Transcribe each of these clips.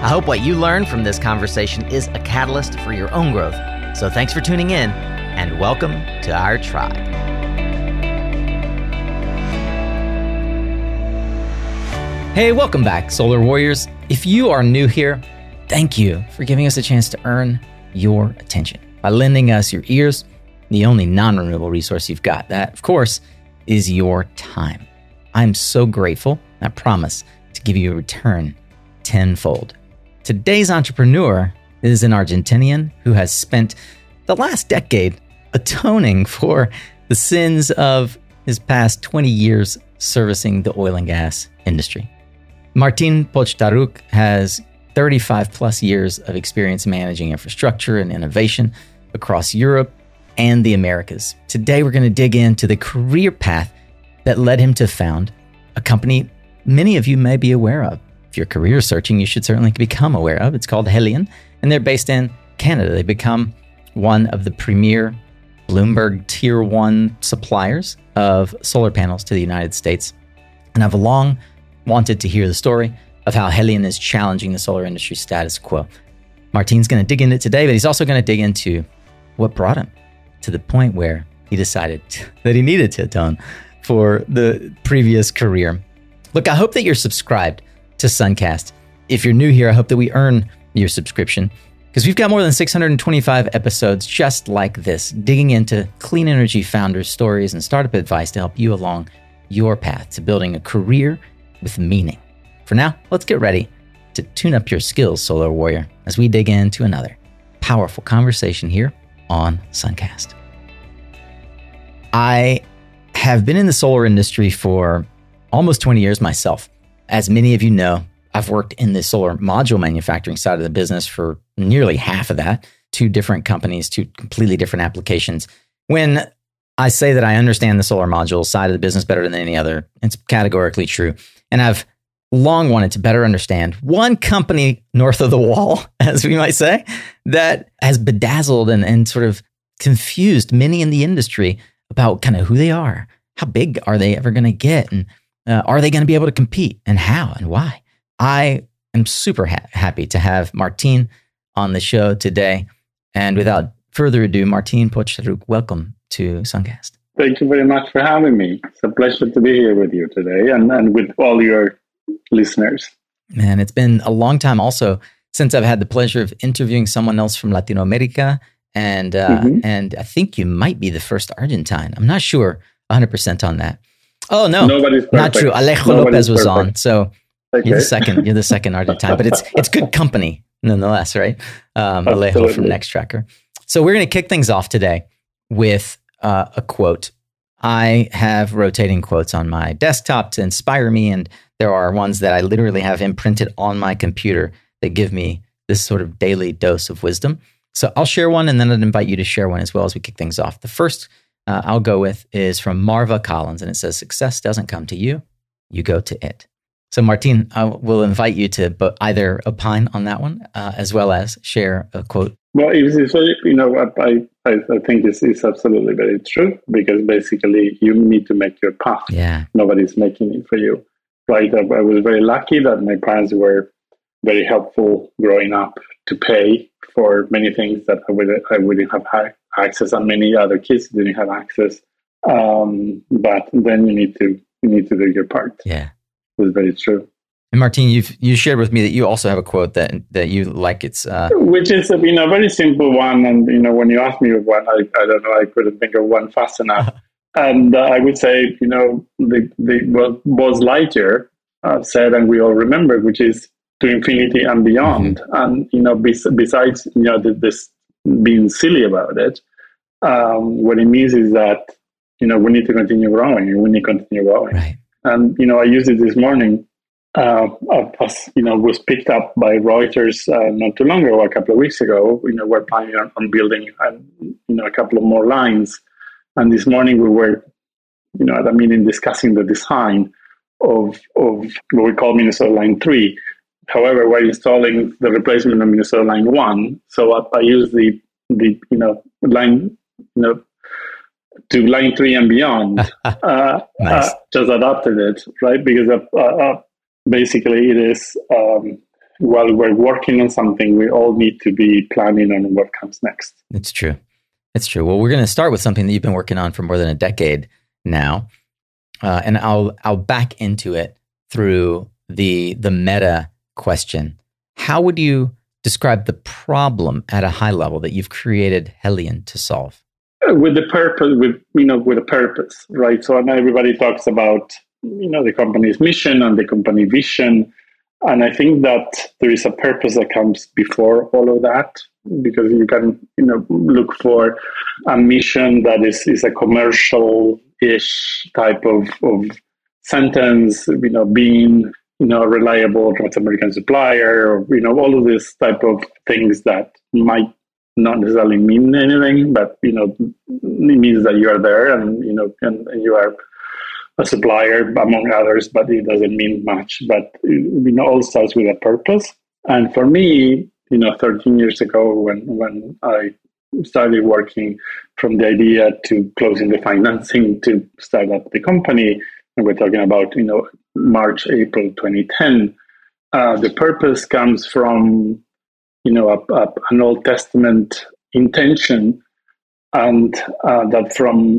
I hope what you learn from this conversation is a catalyst for your own growth. So thanks for tuning in, and welcome to our tribe. Hey, welcome back, solar warriors. If you are new here, thank you for giving us a chance to earn your attention by lending us your ears, the only non-renewable resource you've got. That, of course, is your time. I'm so grateful, and I promise to give you a return tenfold. Today's entrepreneur is an Argentinian who has spent the last decade atoning for the sins of his past 20 years servicing the oil and gas industry. Martin Pochtaruk has 35 plus years of experience managing infrastructure and innovation across Europe and the Americas. Today, we're going to dig into the career path that led him to found a company many of you may be aware of. If you're career searching, you should certainly become aware of. It's called Heliene, and they're based in Canada. They become one of the premier Bloomberg Tier 1 suppliers of solar panels to the United States. And I've long wanted to hear the story of how Heliene is challenging the solar industry status quo. Martin's going to dig into it today, but he's also going to dig into what brought him to the point where he decided that he needed to atone for the previous career. Look, I hope that you're subscribed to Suncast. If you're new here, I hope that we earn your subscription, because we've got more than 625 episodes just like this, digging into clean energy founders' stories and startup advice to help you along your path to building a career with meaning. For now, let's get ready to tune up your skills, solar warrior, as we dig into another powerful conversation here on Suncast. I have been in the solar industry for almost 20 years myself. As many of you know, I've worked in the solar module manufacturing side of the business for nearly half of that, two different companies, two completely different applications. When I say that I understand the solar module side of the business better than any other, it's categorically true. And I've long wanted to better understand one company north of the wall, as we might say, that has bedazzled and sort of confused many in the industry about kind of who they are. How big are they ever going to get? And are they going to be able to compete, and how and why? I am super happy to have Martin on the show today. And without further ado, Martin Pochtaruk, welcome to Suncast. Thank you very much for having me. It's a pleasure to be here with you today and with all your listeners. Man, it's been a long time also since I've had the pleasure of interviewing someone else from Latin America. And, and I think you might be the first Argentine. I'm not sure 100% on that. Oh, no, not true. Alejo Nobody's Lopez was perfect on. So okay. You're the second Argentine, but it's good company nonetheless, right? Alejo from Next Tracker. So we're going to kick things off today with a quote. I have rotating quotes on my desktop to inspire me, and there are ones that I literally have imprinted on my computer that give me this sort of daily dose of wisdom. So I'll share one, and then I'd invite you to share one as well as we kick things off. The first I'll go with is from Marva Collins, and it says, "Success doesn't come to you, you go to it." So Martin, I will invite you to either opine on that one as well as share a quote. Well, I think it's absolutely very true, because basically you need to make your path. Yeah. Nobody's making it for you, right? I was very lucky that my parents were very helpful growing up to pay for many things that I wouldn't have had access, and many other kids didn't have access. But then you need to do your part. Yeah. It's very true. And Martin, you shared with me that you also have a quote that you like. It's which is a very simple one, and when you asked me one, I don't know, I couldn't think of one fast enough. And I would say the Buzz Lightyear said, and we all remember, which is to infinity and beyond. Mm-hmm. And besides this being silly about it, what it means is that we need to continue growing. Right. And I used it this morning was picked up by Reuters not too long ago, a couple of weeks ago. We're planning on building a couple of more lines. And this morning we were, at a meeting discussing the design of what we call Minnesota Line 3. However, we're installing the replacement of Minnesota Line 1. So I use the line, to Line 3 and beyond, nice. Just adopted it, right? Because basically it is, while we're working on something, we all need to be planning on what comes next. It's true. It's true. Well, we're going to start with something that you've been working on for more than a decade now. And I'll back into it through the meta question. How would you describe the problem at a high level that you've created Heliene to solve? With a purpose, right? So everybody talks about, the company's mission and the company vision. And I think that there is a purpose that comes before all of that, because you can, look for a mission that is a commercial-ish type of sentence, being, reliable North American supplier, all of these type of things that might not necessarily mean anything, but it means that you are there and and you are a supplier among others, but it doesn't mean much. But all starts with a purpose. And for me, 13 years ago when I started working, from the idea to closing the financing to start up the company, and we're talking about March, April 2010, the purpose comes from an Old Testament intention, and that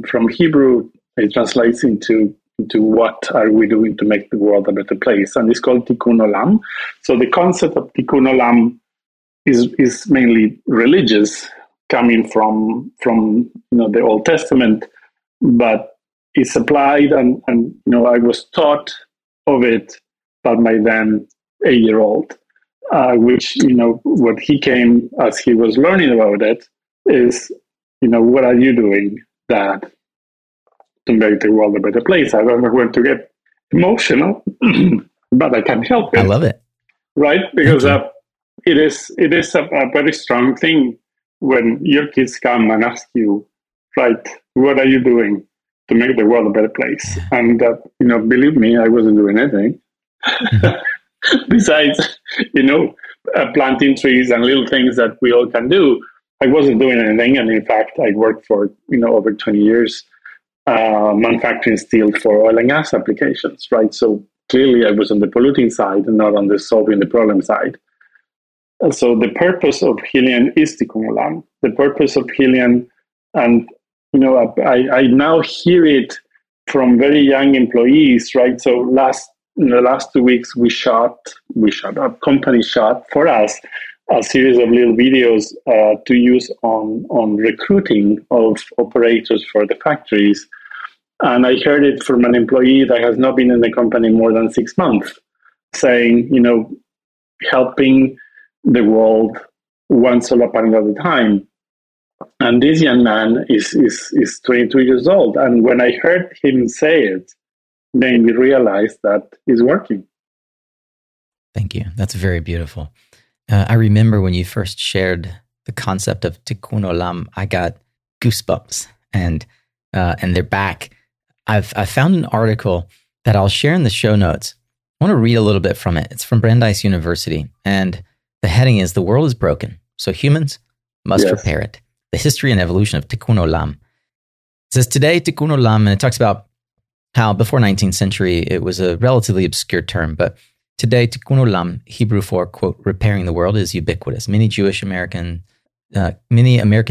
from Hebrew it translates into what are we doing to make the world a better place, and it's called Tikkun Olam. So the concept of Tikkun Olam is mainly religious, coming from the Old Testament, but it's applied and I was taught of it by my then 8-year-old. Which, what he came as he was learning about it is, what are you doing that to make the world a better place? I don't know when to get emotional, but I can't help it. I love it. Right? Because it is a very strong thing when your kids come and ask you, right, what are you doing to make the world a better place? And, believe me, I wasn't doing anything. Besides, planting trees and little things that we all can do, I wasn't doing anything. And in fact, I worked for, over 20 years manufacturing steel for oil and gas applications, right? So clearly I was on the polluting side and not on the solving the problem side. And so the purpose of Heliene is Tikkun Olam. The purpose of Heliene, and, I now hear it from very young employees, right? So in the last 2 weeks, our company shot for us a series of little videos to use on recruiting of operators for the factories. And I heard it from an employee that has not been in the company more than 6 months, saying, helping the world one solar panel at a time. And this young man is 22 years old. And when I heard him say it, then we realize that is working. Thank you. That's very beautiful. I remember when you first shared the concept of Tikkun Olam, I got goosebumps, and they're back. I found an article that I'll share in the show notes. I want to read a little bit from it. It's from Brandeis University, and the heading is "The World is Broken, so Humans Must Repair It: The History and Evolution of Tikkun Olam." It says today, Tikkun Olam, and it talks about how before 19th century, it was a relatively obscure term, but today, Tikkun Olam, Hebrew for, quote, repairing the world, is ubiquitous. Many American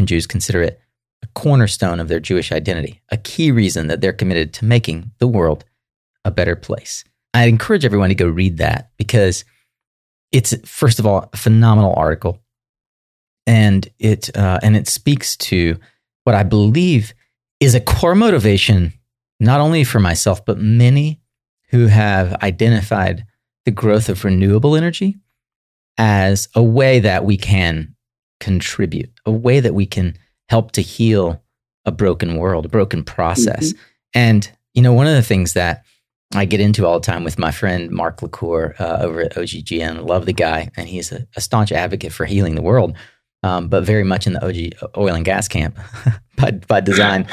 Jews consider it a cornerstone of their Jewish identity, a key reason that they're committed to making the world a better place. I encourage everyone to go read that, because it's, first of all, a phenomenal article, and it speaks to what I believe is a core motivation, not only for myself, but many who have identified the growth of renewable energy as a way that we can contribute, a way that we can help to heal a broken world, a broken process. Mm-hmm. And, one of the things that I get into all the time with my friend Mark LaCour over at OGGN. I love the guy, and he's a staunch advocate for healing the world, but very much in the OG oil and gas camp by design.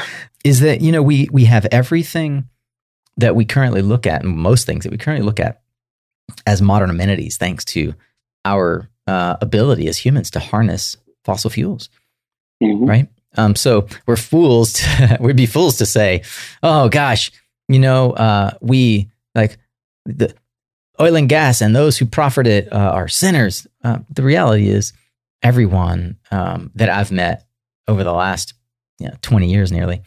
Is that, you know, we have everything that we currently look at, and most things that we currently look at as modern amenities, thanks to our ability as humans to harness fossil fuels, right? So we're fools. We'd be fools to say, "Oh gosh, you know, we like the oil and gas, and those who proffered it are sinners." The reality is, everyone that I've met over the last 20 years nearly,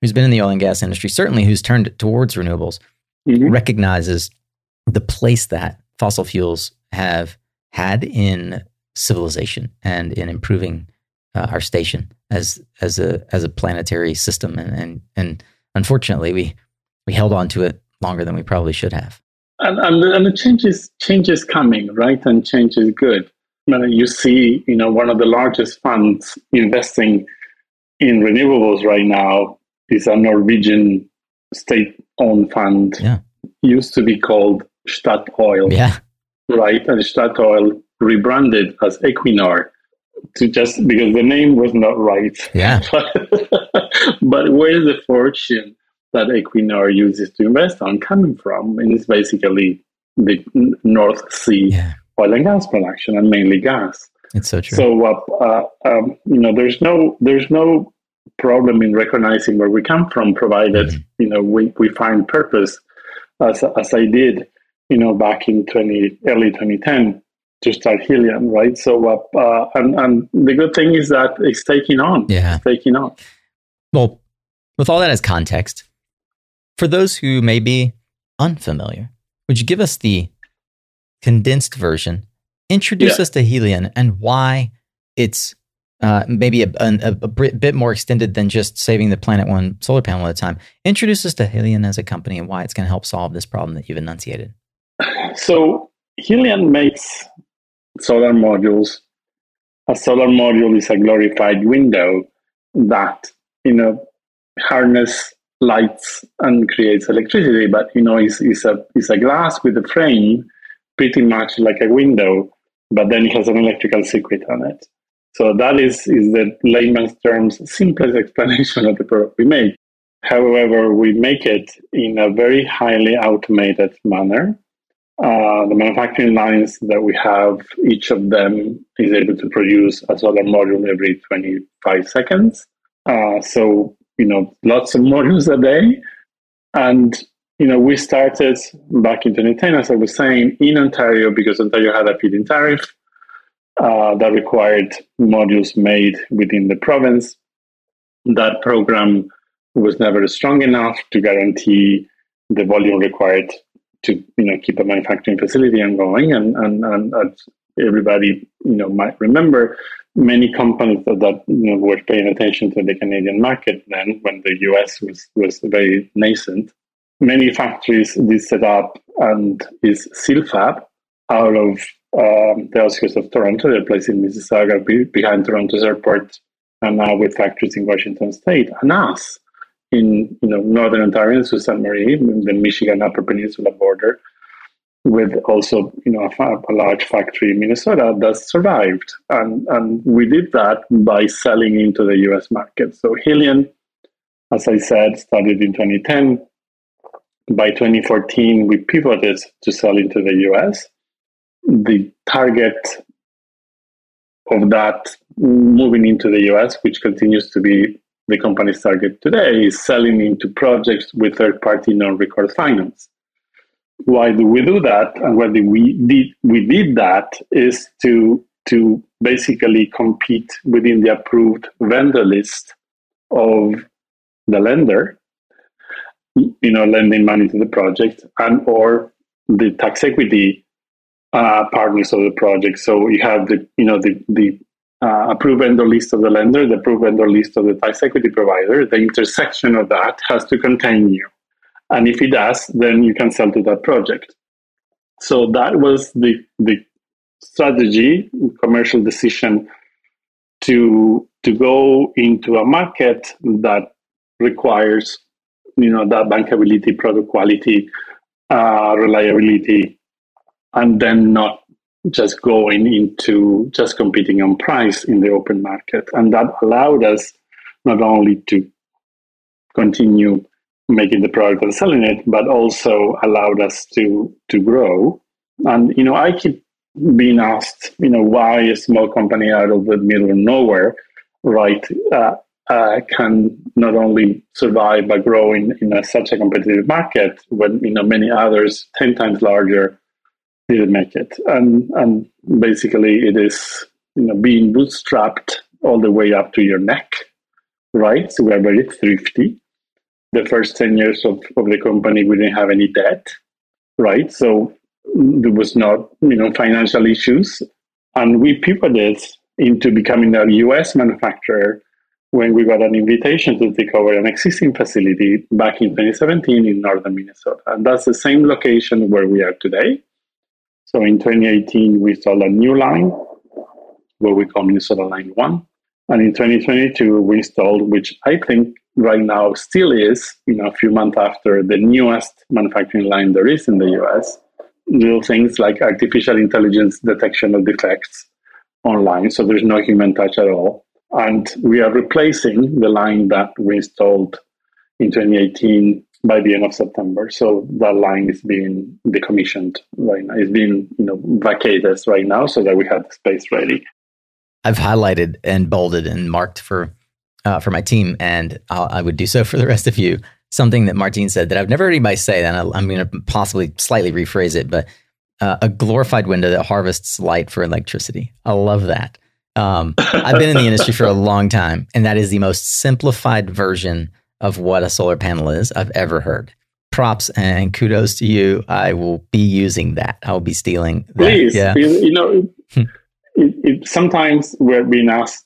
who's been in the oil and gas industry, certainly who's turned it towards renewables, recognizes the place that fossil fuels have had in civilization and in improving our station as a planetary system, and unfortunately we held on to it longer than we probably should have. And the change is coming, right? And change is good. You see, one of the largest funds investing in renewables right now is a Norwegian state-owned fund. Yeah. Used to be called Statoil, right? And Statoil rebranded as Equinor to just because the name was not right. Yeah. But where is the fortune that Equinor uses to invest on coming from? And it's basically the North Sea oil and gas production, and mainly gas. It's so true. So there's no problem in recognizing where we come from, provided we find purpose, as I did, back in early 2010 to start Heliene, right? So and the good thing is that it's taking on. Yeah. It's taking on. Well, with all that as context, for those who may be unfamiliar, would you give us the condensed version? Introduce us to Heliene and why it's maybe a bit more extended than just saving the planet one solar panel at a time. Introduce us to Heliene as a company and why it's going to help solve this problem that you've enunciated. So Heliene makes solar modules. A solar module is a glorified window that, harness lights and creates electricity. But, it's a glass with a frame, pretty much like a window, but then it has an electrical circuit on it. So that is the layman's terms, simplest explanation of the product we make. However, we make it in a very highly automated manner. The manufacturing lines that we have, each of them is able to produce a solar module every 25 seconds. Lots of modules a day. And, we started back in 2010, as I was saying, in Ontario, because Ontario had a feed-in tariff. That required modules made within the province. That program was never strong enough to guarantee the volume required to, keep a manufacturing facility ongoing. And as everybody, might remember, many companies that were paying attention to the Canadian market then, when the U.S. was very nascent. Many factories did set up, and is Silfab out of the outskirts of Toronto. They're placed in Mississauga, behind Toronto's airport, and now with factories in Washington State, and us in northern Ontario, so Sault Ste. Marie, the Michigan Upper Peninsula border, with also a large factory in Minnesota that survived, and we did that by selling into the U.S. market. So Heliene, as I said, started in 2010. By 2014, we pivoted to sell into the U.S. The target of that moving into the US, which continues to be the company's target today, is selling into projects with third-party non-recourse finance. Why do we do that? And why we did that is to basically compete within the approved vendor list of the lender, lending money to the project, and or the tax equity partners of the project. So you have the approved vendor list of the lender, the approved vendor list of the tax equity provider. The intersection of that has to contain you, and if it does, then you can sell to that project. So that was the strategy, commercial decision to go into a market that requires that bankability, product quality, reliability, and then not just going into just competing on price in the open market. And that allowed us not only to continue making the product and selling it, but also allowed us to grow. And, you know, I keep being asked, you know, why a small company out of the middle of nowhere, right, can not only survive but grow in such a competitive market when, you know, many others 10 times larger didn't make it. And basically it is, you know, being bootstrapped all the way up to your neck, right? So we are very thrifty. The first 10 years of the company, we didn't have any debt, right? So there was not, you know, financial issues. And we pivoted into becoming a U.S. manufacturer when we got an invitation to take over an existing facility back in 2017 in northern Minnesota. And that's the same location where we are today. So in 2018, we sold a new line, what we call Minnesota Line 1. And in 2022, we installed, which I think right now still is, you know, a few months after, the newest manufacturing line there is in the U.S., little things like artificial intelligence detection of defects online. So there's no human touch at all. And we are replacing the line that we installed in 2018 by the end of September. So that line is being decommissioned right now. It's being, you know, vacated right now so that we have the space ready. I've highlighted and bolded and marked for my team, and I would do so for the rest of you. Something that Martin said that I've never heard anybody say, and I'm going to possibly slightly rephrase it, but a glorified window that harvests light for electricity. I love that. I've been in the industry for a long time, and that is the most simplified version of what a solar panel is I've ever heard. Props and kudos to you. I will be using that. I'll be stealing that. Please, yeah. You know, sometimes we're being asked,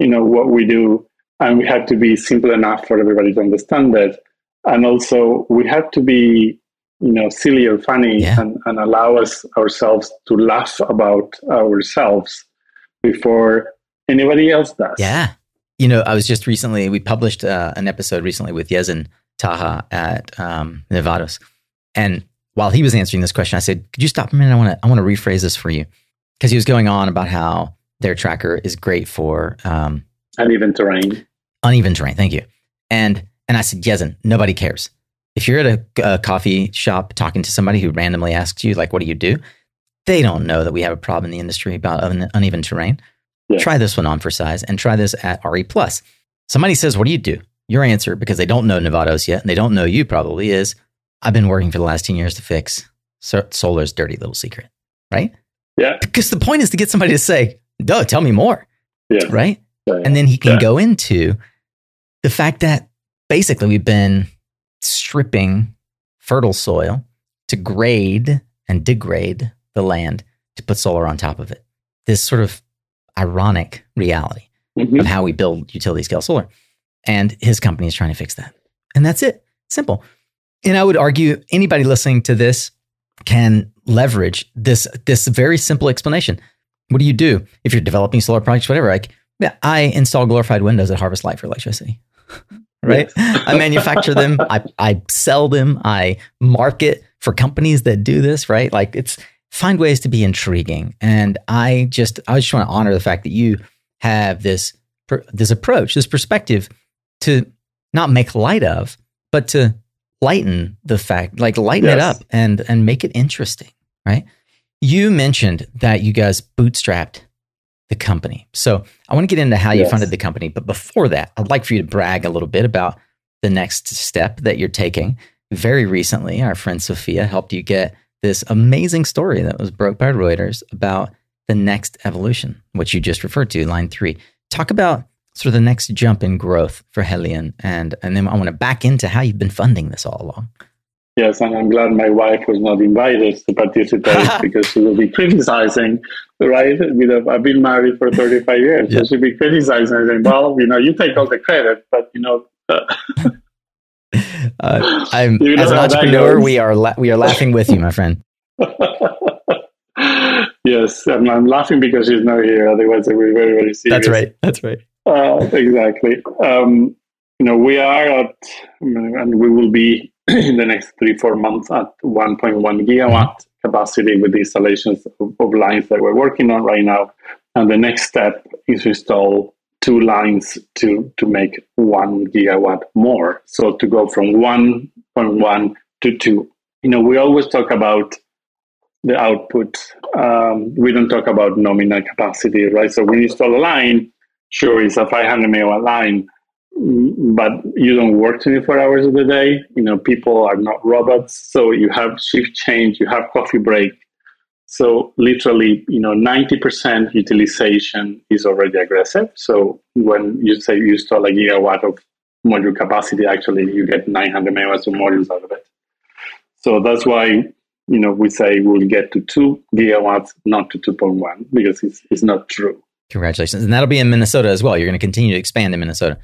you know, what we do, and we have to be simple enough for everybody to understand that. And also we have to be, you know, silly or funny, yeah, and allow us ourselves to laugh about ourselves before anybody else does. Yeah. You know, I was just recently, we published an episode recently with Yezin Taha at Nevados. And while he was answering this question, I said, could you stop a minute? I want to rephrase this for you. Because he was going on about how their tracker is great for uneven terrain. Uneven terrain, thank you. And I said, Yezin, nobody cares. If you're at a coffee shop talking to somebody who randomly asks you, like, what do you do? They don't know that we have a problem in the industry about uneven terrain. Yeah. Try this one on for size and try this at RE+. Somebody says, what do you do? Your answer, because they don't know Nevados yet and they don't know you probably, is, I've been working for the last 10 years to fix solar's dirty little secret, right? Yeah. Because the point is to get somebody to say, duh, tell me more, yeah, right? Yeah. And then he can, yeah, go into the fact that basically we've been stripping fertile soil to grade and degrade the land to put solar on top of it. This sort of ironic reality, mm-hmm, of how we build utility scale solar. And his company is trying to fix that. And that's it. Simple. And I would argue anybody listening to this can leverage this very simple explanation. What do you do if you're developing solar projects, whatever? Like, yeah, I install glorified windows that harvest light for electricity, right? I manufacture them. I sell them. I market for companies that do this, right? Like, it's find ways to be intriguing. And I just want to honor the fact that you have this approach, this perspective to not make light of, but to lighten the fact, like lighten, yes, it up and make it interesting, right? You mentioned that you guys bootstrapped the company. So I want to get into how, yes, you funded the company. But before that, I'd like for you to brag a little bit about the next step that you're taking. Very recently, our friend Sophia helped you get this amazing story that was broke by Reuters about the next evolution, which you just referred to, Line 3. Talk about sort of the next jump in growth for Heliene, and then I want to back into how you've been funding this all along. Yes, and I'm glad my wife was not invited to participate because she will be criticizing, right? I've been married for 35 years, yeah, so she'll be criticizing and saying, well, you know, you take all the credit, but, you know... I'm as an entrepreneur, we are laughing with you, my friend. Yes, I'm laughing because she's not here. Otherwise, it would be very, very serious. That's right. Exactly. You know, we are at, and we will be in the next 3-4 months at 1.1 gigawatt capacity with the installations of lines that we're working on right now. And the next step is to install 2 lines to make 1 gigawatt more. So to go from 1.1 to 2. You know, we always talk about the output. We don't talk about nominal capacity, right? So when you install a line, sure, it's a 500 megawatt line, but you don't work 24 hours of the day. You know, people are not robots. So you have shift change, you have coffee break. So literally, you know, 90% utilization is already aggressive. So when you say you install a gigawatt of module capacity, actually you get 900 megawatts of modules out of it. So that's why, you know, we say we'll get to 2 gigawatts, not to 2.1, because it's not true. Congratulations. And that'll be in Minnesota as well. You're going to continue to expand in Minnesota.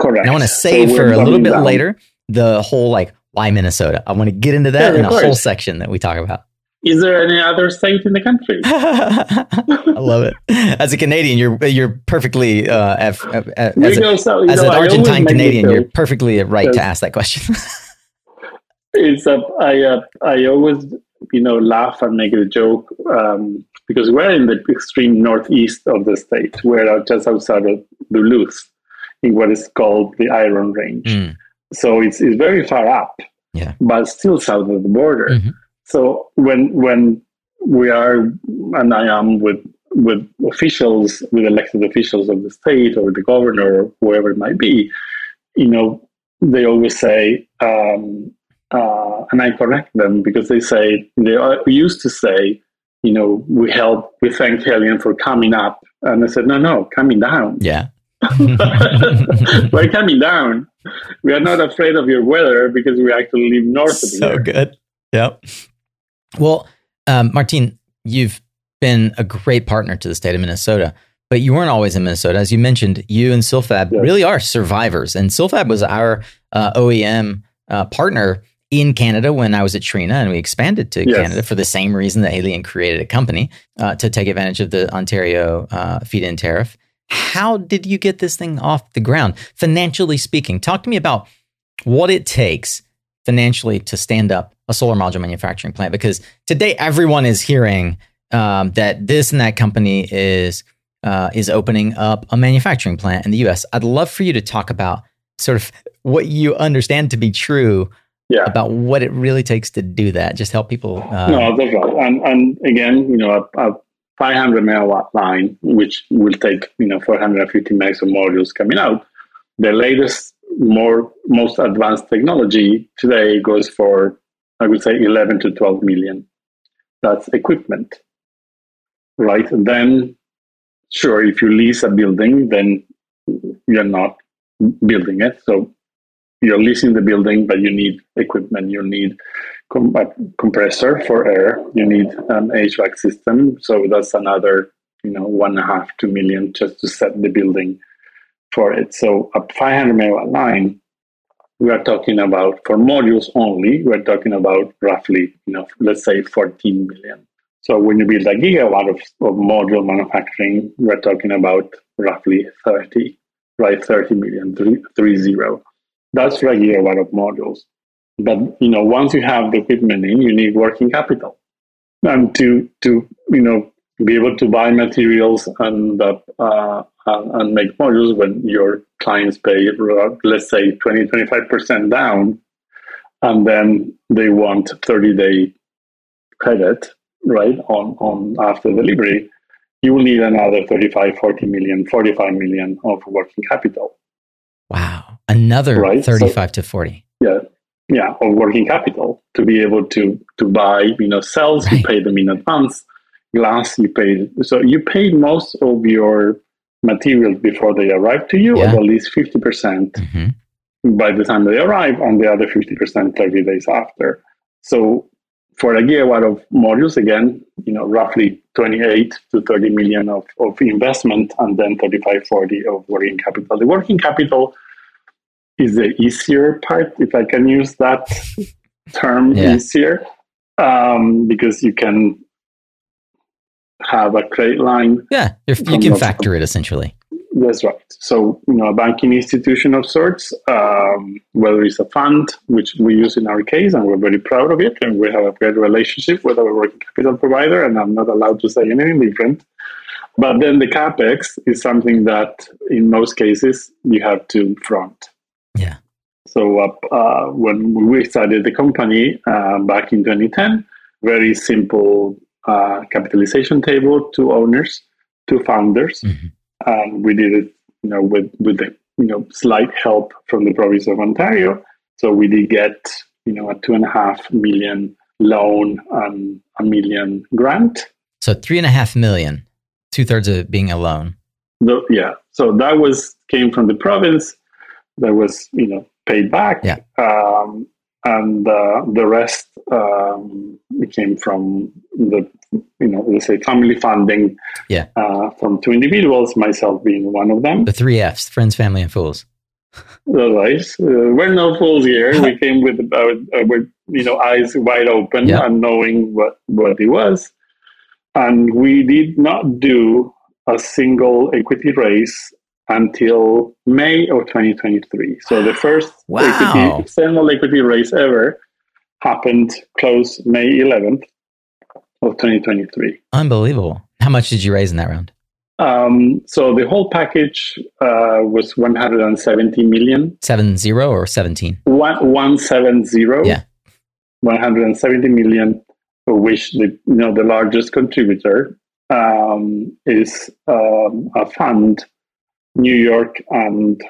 Correct. And I want to save for a little bit later the whole, like, why Minnesota? I want to get into that in a whole section that we talk about. Is there any other state in the country? I love it. As a Canadian, you're perfectly as an Argentine Canadian, you're perfectly right to ask that question. I always, you know, laugh and make a joke because we're in the extreme northeast of the state. We're just outside of Duluth in what is called the Iron Range. Mm. So it's very far up, but still south of the border. Mm-hmm. So when we are, and I am with officials, with elected officials of the state or the governor or whoever it might be, you know, they always say, and I correct them because we used to say, you know, we thank Heliene for coming up. And I said, no, coming down. Yeah. We're coming down. We are not afraid of your weather because we actually live north of you. So good. Yep. Well, Martin, you've been a great partner to the state of Minnesota, but you weren't always in Minnesota. As you mentioned, you and Silfab really are survivors. And Silfab was our OEM partner in Canada when I was at Trina, and we expanded to Canada for the same reason that Heliene created a company to take advantage of the Ontario feed-in tariff. How did you get this thing off the ground, financially speaking? Talk to me about what it takes financially to stand up a solar module manufacturing plant, because today everyone is hearing that this and that company is opening up a manufacturing plant in the U.S. I'd love for you to talk about sort of what you understand to be true about what it really takes to do that. Just help people. No, that's right. And again, you know, a 500 megawatt line, which will take, you know, 450 megs of modules coming out. The latest, most advanced technology today goes for, I would say, 11 to 12 million. That's equipment, right? And then, sure, if you lease a building, then you're not building it. So you're leasing the building, but you need equipment. You need compressor for air. You need an HVAC system. So that's another, you know, 1.5 to 2 million just to set the building for it. So a 500 megawatt line, we are talking about, for modules only, we're talking about roughly, you know, let's say 14 million. So when you build a gigawatt of module manufacturing, we're talking about roughly 30, right? 30 million, 3-0. That's for a gigawatt of modules. But, you know, once you have the equipment in, you need working capital. And to you know, be able to buy materials and make modules when your clients pay, let's say, 20-25% down, and then they want 30-day credit, right, on after delivery, you will need another 45 million of working capital. Wow. Another, right? 35 to 40. Yeah. Yeah, of working capital to be able to buy, you know, cells, right. You pay them in advance, glass, you pay. So you pay most of your materials before they arrive to you, or at least 50% by the time they arrive, and the other 50% 30 days after. So for a gigawatt of modules, again, you know, roughly 28 to 30 million of investment, and then 35-40 of working capital. The working capital is the easier part, if I can use that term, easier, because you can have a credit line. Yeah, you can factor it, essentially. That's right. So, you know, a banking institution of sorts, whether it's a fund, which we use in our case, and we're very proud of it, and we have a great relationship with our working capital provider, and I'm not allowed to say anything different. But then the CapEx is something that, in most cases, you have to front. Yeah. So when we started the company back in 2010, very simple capitalization table, two owners, two founders. Mm-hmm. And we did it, you know, with the, you know, slight help from the province of Ontario. So we did get, you know, a $2.5 million loan and $1 million grant. So $3.5 million, 2/3 of it being a loan. Yeah. So that came from the province. That was, you know, paid back. Yeah. And the rest came from the, you know, let's say family funding. Yeah. From two individuals, myself being one of them. The three Fs: friends, family, and fools. Right. We're no fools here. We came with you know, eyes wide open, yeah, and knowing what it was, and we did not do a single equity raise until May of 2023. So the first external equity raise ever happened close May 11th of 2023. Unbelievable. How much did you raise in that round? So the whole package was $170 million. 70 or 17? 170. Yeah. $170 million, for which the largest contributor is a fund, New York and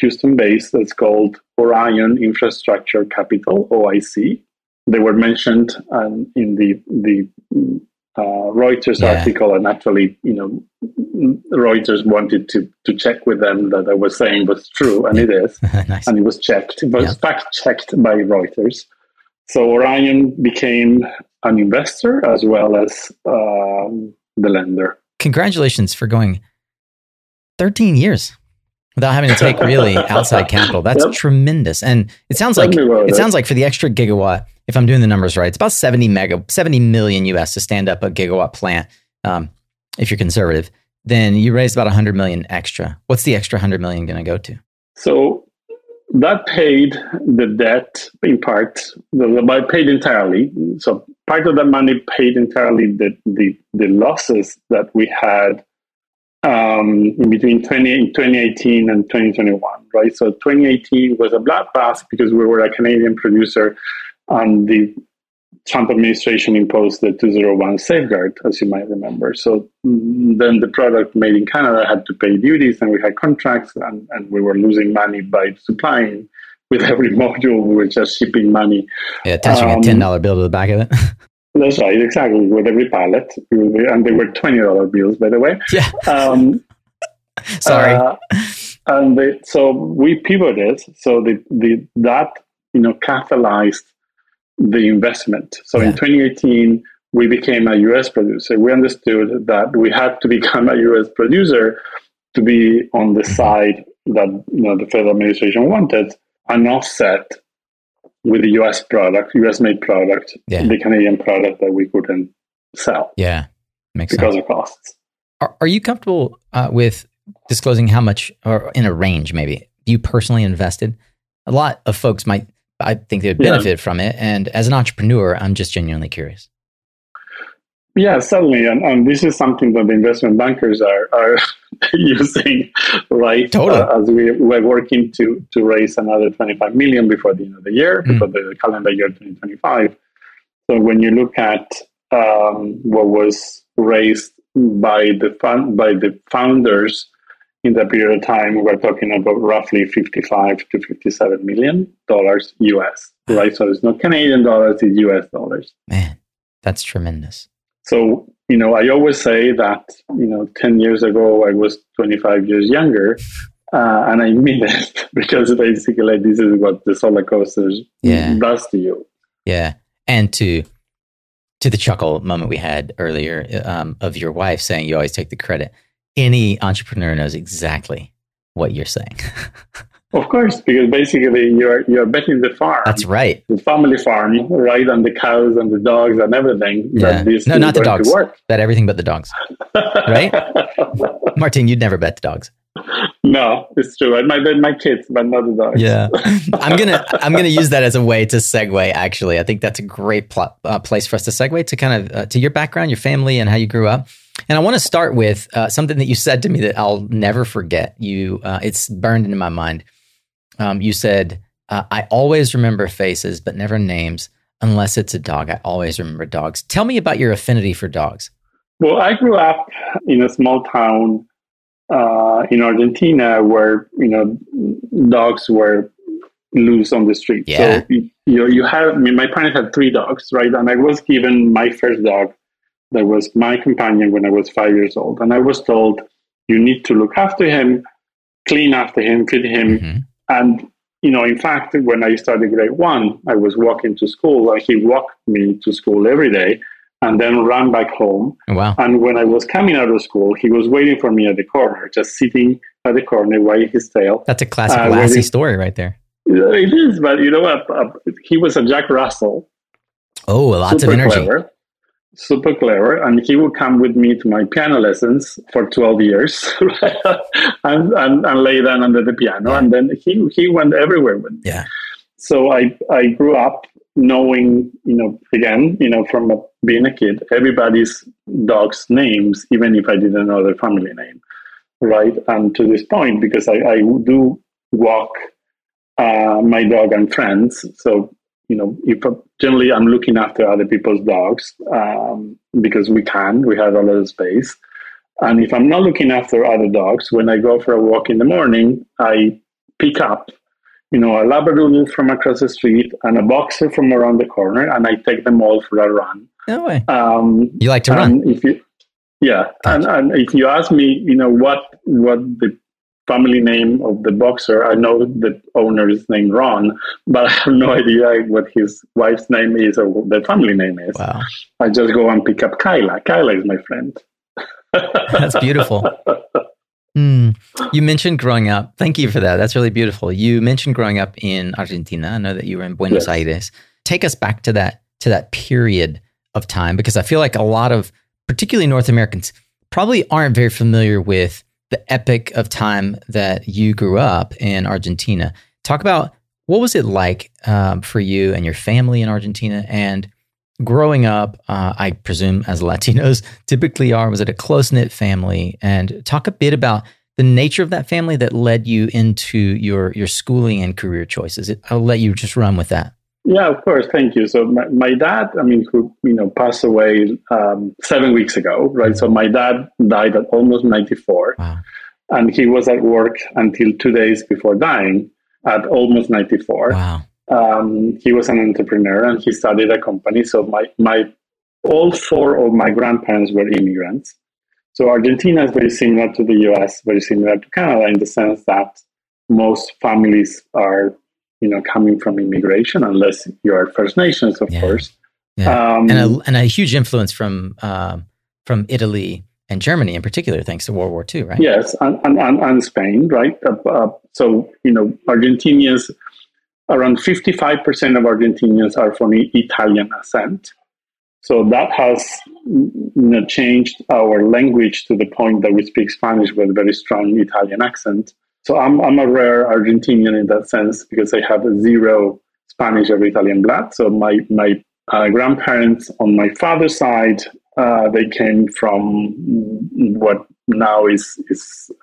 Houston based, that's called Orion Infrastructure Capital, OIC. They were mentioned in the Reuters article, and actually, you know, Reuters wanted to check with them that I was saying was true, and it is. Nice. And it was checked, but fact-checked by Reuters. So Orion became an investor as well as the lender. Congratulations for going 13 years without having to take really outside capital. That's tremendous. And it sounds like for the extra gigawatt, if I'm doing the numbers right, it's about 70 million US to stand up a gigawatt plant. If you're conservative, then you raised about 100 million extra. What's the extra 100 million going to go to? So that paid the debt in part, paid entirely. So part of that money paid entirely the losses that we had in between 2018 and 2021, right? So 2018 was a bloodbath because we were a Canadian producer and the Trump administration imposed the 201 safeguard, as you might remember. So then the product made in Canada had to pay duties, and we had contracts, and we were losing money by supplying. With every module, we were just shipping money. Yeah, attaching a $10 bill to the back of it. That's right, exactly. With every pallet, and they were $20 bills, by the way. Yeah. Sorry. So we pivoted. So that catalyzed the investment. So in 2018, we became a U.S. producer. We understood that we had to become a U.S. producer to be on the side that, you know, the federal administration wanted, an offset with the U.S. product, U.S.-made product, the Canadian product that we couldn't sell. Yeah, makes sense. Because of costs. Are you comfortable with disclosing how much, or in a range maybe, you personally invested? A lot of folks I think they would benefit from it. And as an entrepreneur, I'm just genuinely curious. Yeah, certainly. And this is something that the investment bankers are using, right? Totally. As we're working to raise another $25 million before the end of the year, before the calendar year 2025. So when you look at what was raised by the founders in that period of time, we're talking about roughly $55 to $57 million US, right? So it's not Canadian dollars, it's US dollars. Man, that's tremendous. So, you know, I always say that, you know, 10 years ago, I was 25 years younger. And I mean it, because basically this is what the solar coaster does to you. Yeah. And to the chuckle moment we had earlier of your wife saying you always take the credit. Any entrepreneur knows exactly what you're saying. Of course, because basically you're betting the farm. That's right. The family farm, right? And the cows and the dogs and everything. Yeah. No, not the dogs. That everything but the dogs. Right? Martin, you'd never bet the dogs. No, it's true. And my kids, but not the dogs. Yeah, I'm gonna use that as a way to segue. Actually, I think that's a great place for us to segue to kind of to your background, your family, and how you grew up. And I want to start with something that you said to me that I'll never forget. You, it's burned into my mind. You said, "I always remember faces, but never names, unless it's a dog. I always remember dogs." Tell me about your affinity for dogs. Well, I grew up in a small town. In Argentina, where dogs were loose on the street, yeah. So you have. I mean, my parents had 3 dogs, right? And I was given my first dog, that was my companion when I was 5 years old, and I was told you need to look after him, clean after him, feed him, mm-hmm. And in fact, when I started grade 1, I was walking to school, and he walked me to school every day. And then ran back home. Wow. And when I was coming out of school, he was waiting for me at the corner, just sitting at the corner, wagging his tail. That's a classic Lassie story right there. It is, but he was a Jack Russell. Oh, lots of energy. Super clever. And he would come with me to my piano lessons for 12 years and lay down under the piano. Yeah. And then he went everywhere with me. Yeah. So I grew up knowing, from being a kid, everybody's dog's names, even if I didn't know their family name, right? And to this point, because I do walk my dog and friends. So, if generally I'm looking after other people's dogs because we have a lot of space. And if I'm not looking after other dogs, when I go for a walk in the morning, I pick up a Labradoodle from across the street and a boxer from around the corner, and I take them all for a run. No way. You like to run? And if you ask me, what the family name of the boxer, I know the owner's name Ron, but I have no idea what his wife's name is or what the family name is. Wow. I just go and pick up Kyla. Kyla is my friend. That's beautiful. Mm. You mentioned growing up. Thank you for that. That's really beautiful. You mentioned growing up in Argentina. I know that you were in Buenos yes. Aires. Take us back to that period of time, because I feel like a lot of, particularly North Americans, probably aren't very familiar with the epoch of time that you grew up in Argentina. Talk about what was it like for you and your family in Argentina, and growing up, I presume, as Latinos typically are, was it a close-knit family? And talk a bit about the nature of that family that led you into your schooling and career choices. I'll let you just run with that. Yeah, of course. Thank you. So my dad, who passed away 7 weeks ago, right? So my dad died at almost 94. Wow. And he was at work until 2 days before dying at almost 94. Wow. He was an entrepreneur and he started a company. So all 4 of my grandparents were immigrants. So Argentina is very similar to the US, very similar to Canada in the sense that most families are, coming from immigration, unless you are First Nations, of course. Yeah. And a huge influence from Italy and Germany in particular, thanks to World War II, right? Yes, and Spain, right? Argentinians. Around 55% of Argentinians are from Italian ascent. So that has changed our language to the point that we speak Spanish with a very strong Italian accent. So I'm a rare Argentinian in that sense because I have 0 Spanish or Italian blood. So my grandparents on my father's side, they came from what now is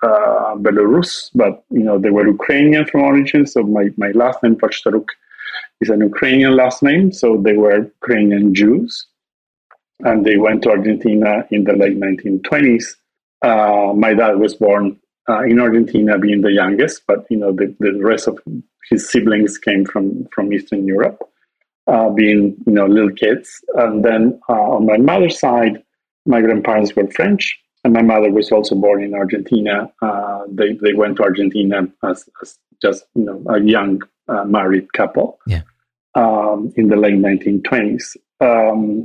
Belarus, but they were Ukrainian from origin. So my last name Pochtaruk is an Ukrainian last name. So they were Ukrainian Jews, and they went to Argentina in the late 1920s. My dad was born in Argentina, being the youngest, but the rest of his siblings came from Eastern Europe, being little kids. And then on my mother's side, my grandparents were French. And my mother was also born in Argentina. They went to Argentina as just a young married couple in the late 1920s.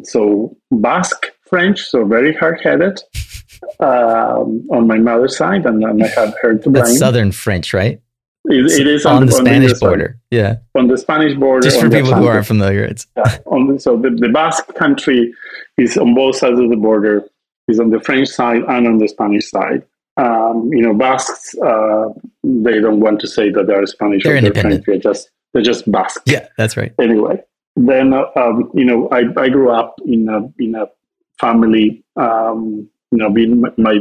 So Basque French, so very hard-headed on my mother's side, and I have her to blame. That's Southern French, right? It is on the Spanish border. Yeah, on the Spanish border. Just for people who aren't familiar, it's the Basque country is on both sides of the border. Is on the French side and on the Spanish side. Basques, they don't want to say that they're Spanish. They're independent. They're just Basque. Yeah, that's right. Anyway, then, I grew up in a family, being my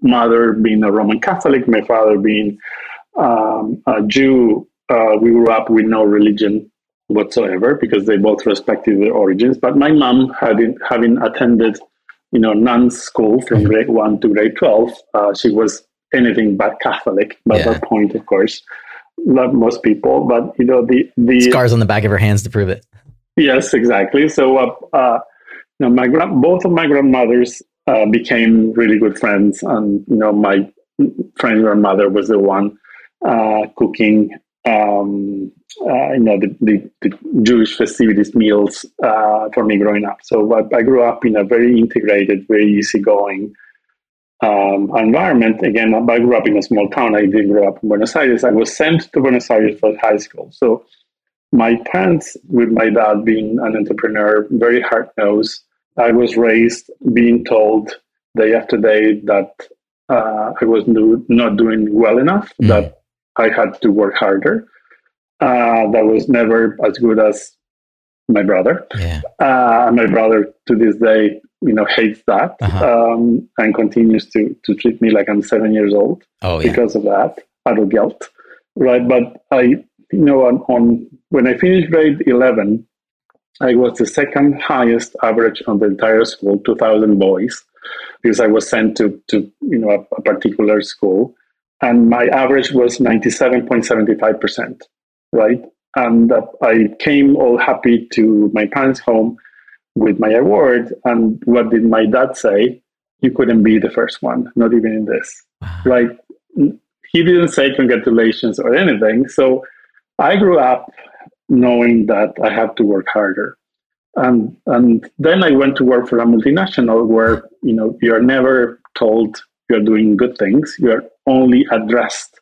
mother being a Roman Catholic, my father being a Jew. We grew up with no religion whatsoever because they both respected their origins. But my mom, having attended nuns school from grade 1 to grade 12, she was anything but Catholic by that point, of course, like most people. But the scars on the back of her hands to prove it. Yes, exactly. So both of my grandmothers became really good friends, and my friend's grandmother was the one cooking the Jewish festivities meals for me growing up. So I grew up in a very integrated, very easygoing environment. Again, I grew up in a small town. I didn't grow up in Buenos Aires. I was sent to Buenos Aires for high school. So my parents, with my dad being an entrepreneur, very hard-nosed, I was raised being told day after day that I was not doing well enough, that I had to work harder. That was never as good as my brother. Yeah. My brother to this day, hates that and continues to treat me like I'm 7 years old because of that adult guilt, right? But when I finished grade 11, I was the second highest average on the entire school, 2,000 boys, because I was sent to a particular school, and my average was 97.75%. Right, and I came all happy to my parents' home with my award. And what did my dad say? You couldn't be the first one, not even in this. Wow. Right, he didn't say congratulations or anything. So I grew up knowing that I had to work harder, and then I went to work for a multinational where you're never told you're doing good things. You're only addressed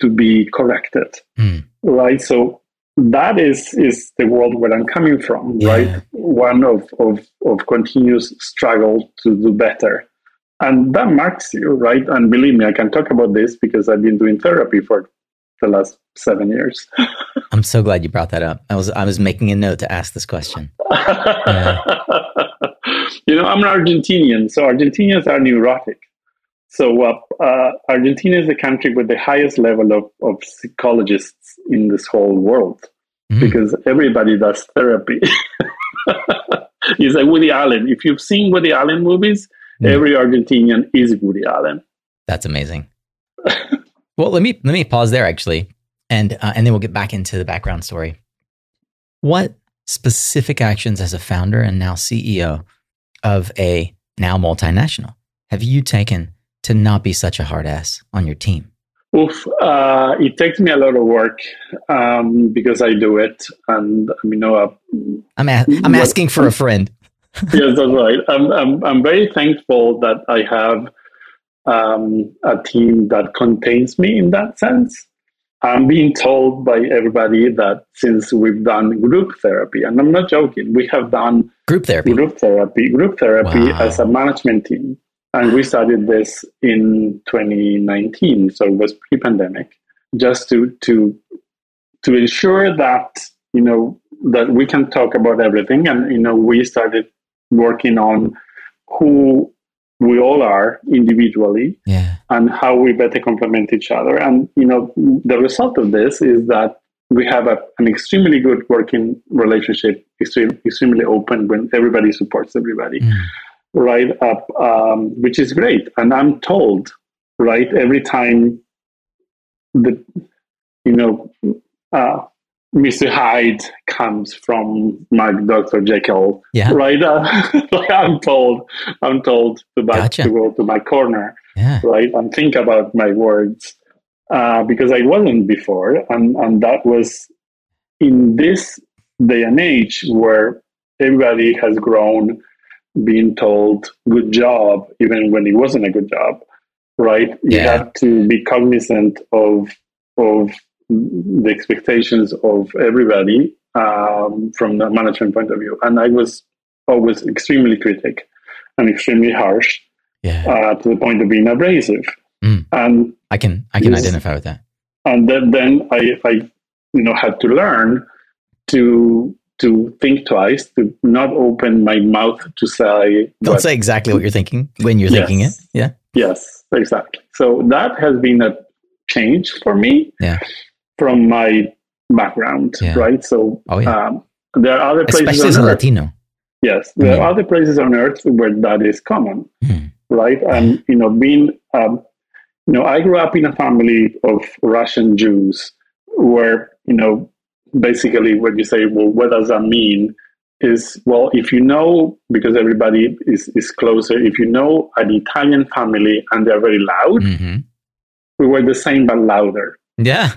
to be corrected. Mm. Right, so that is the world where I'm coming from, right? One of continuous struggle to do better. And that marks you, right? And believe me, I can talk about this because I've been doing therapy for the last 7 years. I'm so glad you brought that up. I was making a note to ask this question. I'm an Argentinian, so Argentinians are neurotic. So Argentina is the country with the highest level of psychologists in this whole world, because everybody does therapy. It's like Woody Allen. If you've seen Woody Allen movies, every Argentinian is Woody Allen. That's amazing. Well, let me pause there actually, and then we'll get back into the background story. What specific actions as a founder and now CEO of a now multinational have you taken to not be such a hard ass on your team? Oof, it takes me a lot of work because I do it, and I'm asking for a friend. Yes, that's right. I'm very thankful that I have a team that contains me in that sense. I'm being told by everybody that since we've done group therapy, and I'm not joking, we have done group therapy as a management team. And we started this in 2019, so it was pre-pandemic, just to ensure that that we can talk about everything. And we started working on who we all are individually and how we better complement each other. And the result of this is that we have an extremely good working relationship, extremely open when everybody supports everybody. Mm. Right up, which is great. And I'm told, right, every time the Mr. Hyde comes from my Dr. Jekyll, right? I'm told to back to go to my corner, right, and think about my words because I wasn't before, and that was in this day and age where everybody has grown. Being told good job, even when it wasn't a good job, right? You have to be cognizant of the expectations of everybody from the management point of view. And I was always extremely critical and extremely harsh. to the point of being abrasive. And I can identify with that. And then I had to learn to think twice, to not open my mouth to say. Don't say exactly what you're thinking when you're thinking it. Yeah. Yes, exactly. So that has been a change for me from my background, right? So there are other places, especially as a Latino. Yes, there are other places on earth where that is common, right? And being, I grew up in a family of Russian Jews where, basically when you say, well, what does that mean? Is, well, if you know, because everybody is closer, if you know an Italian family and they're very loud, we were the same but louder. Yeah,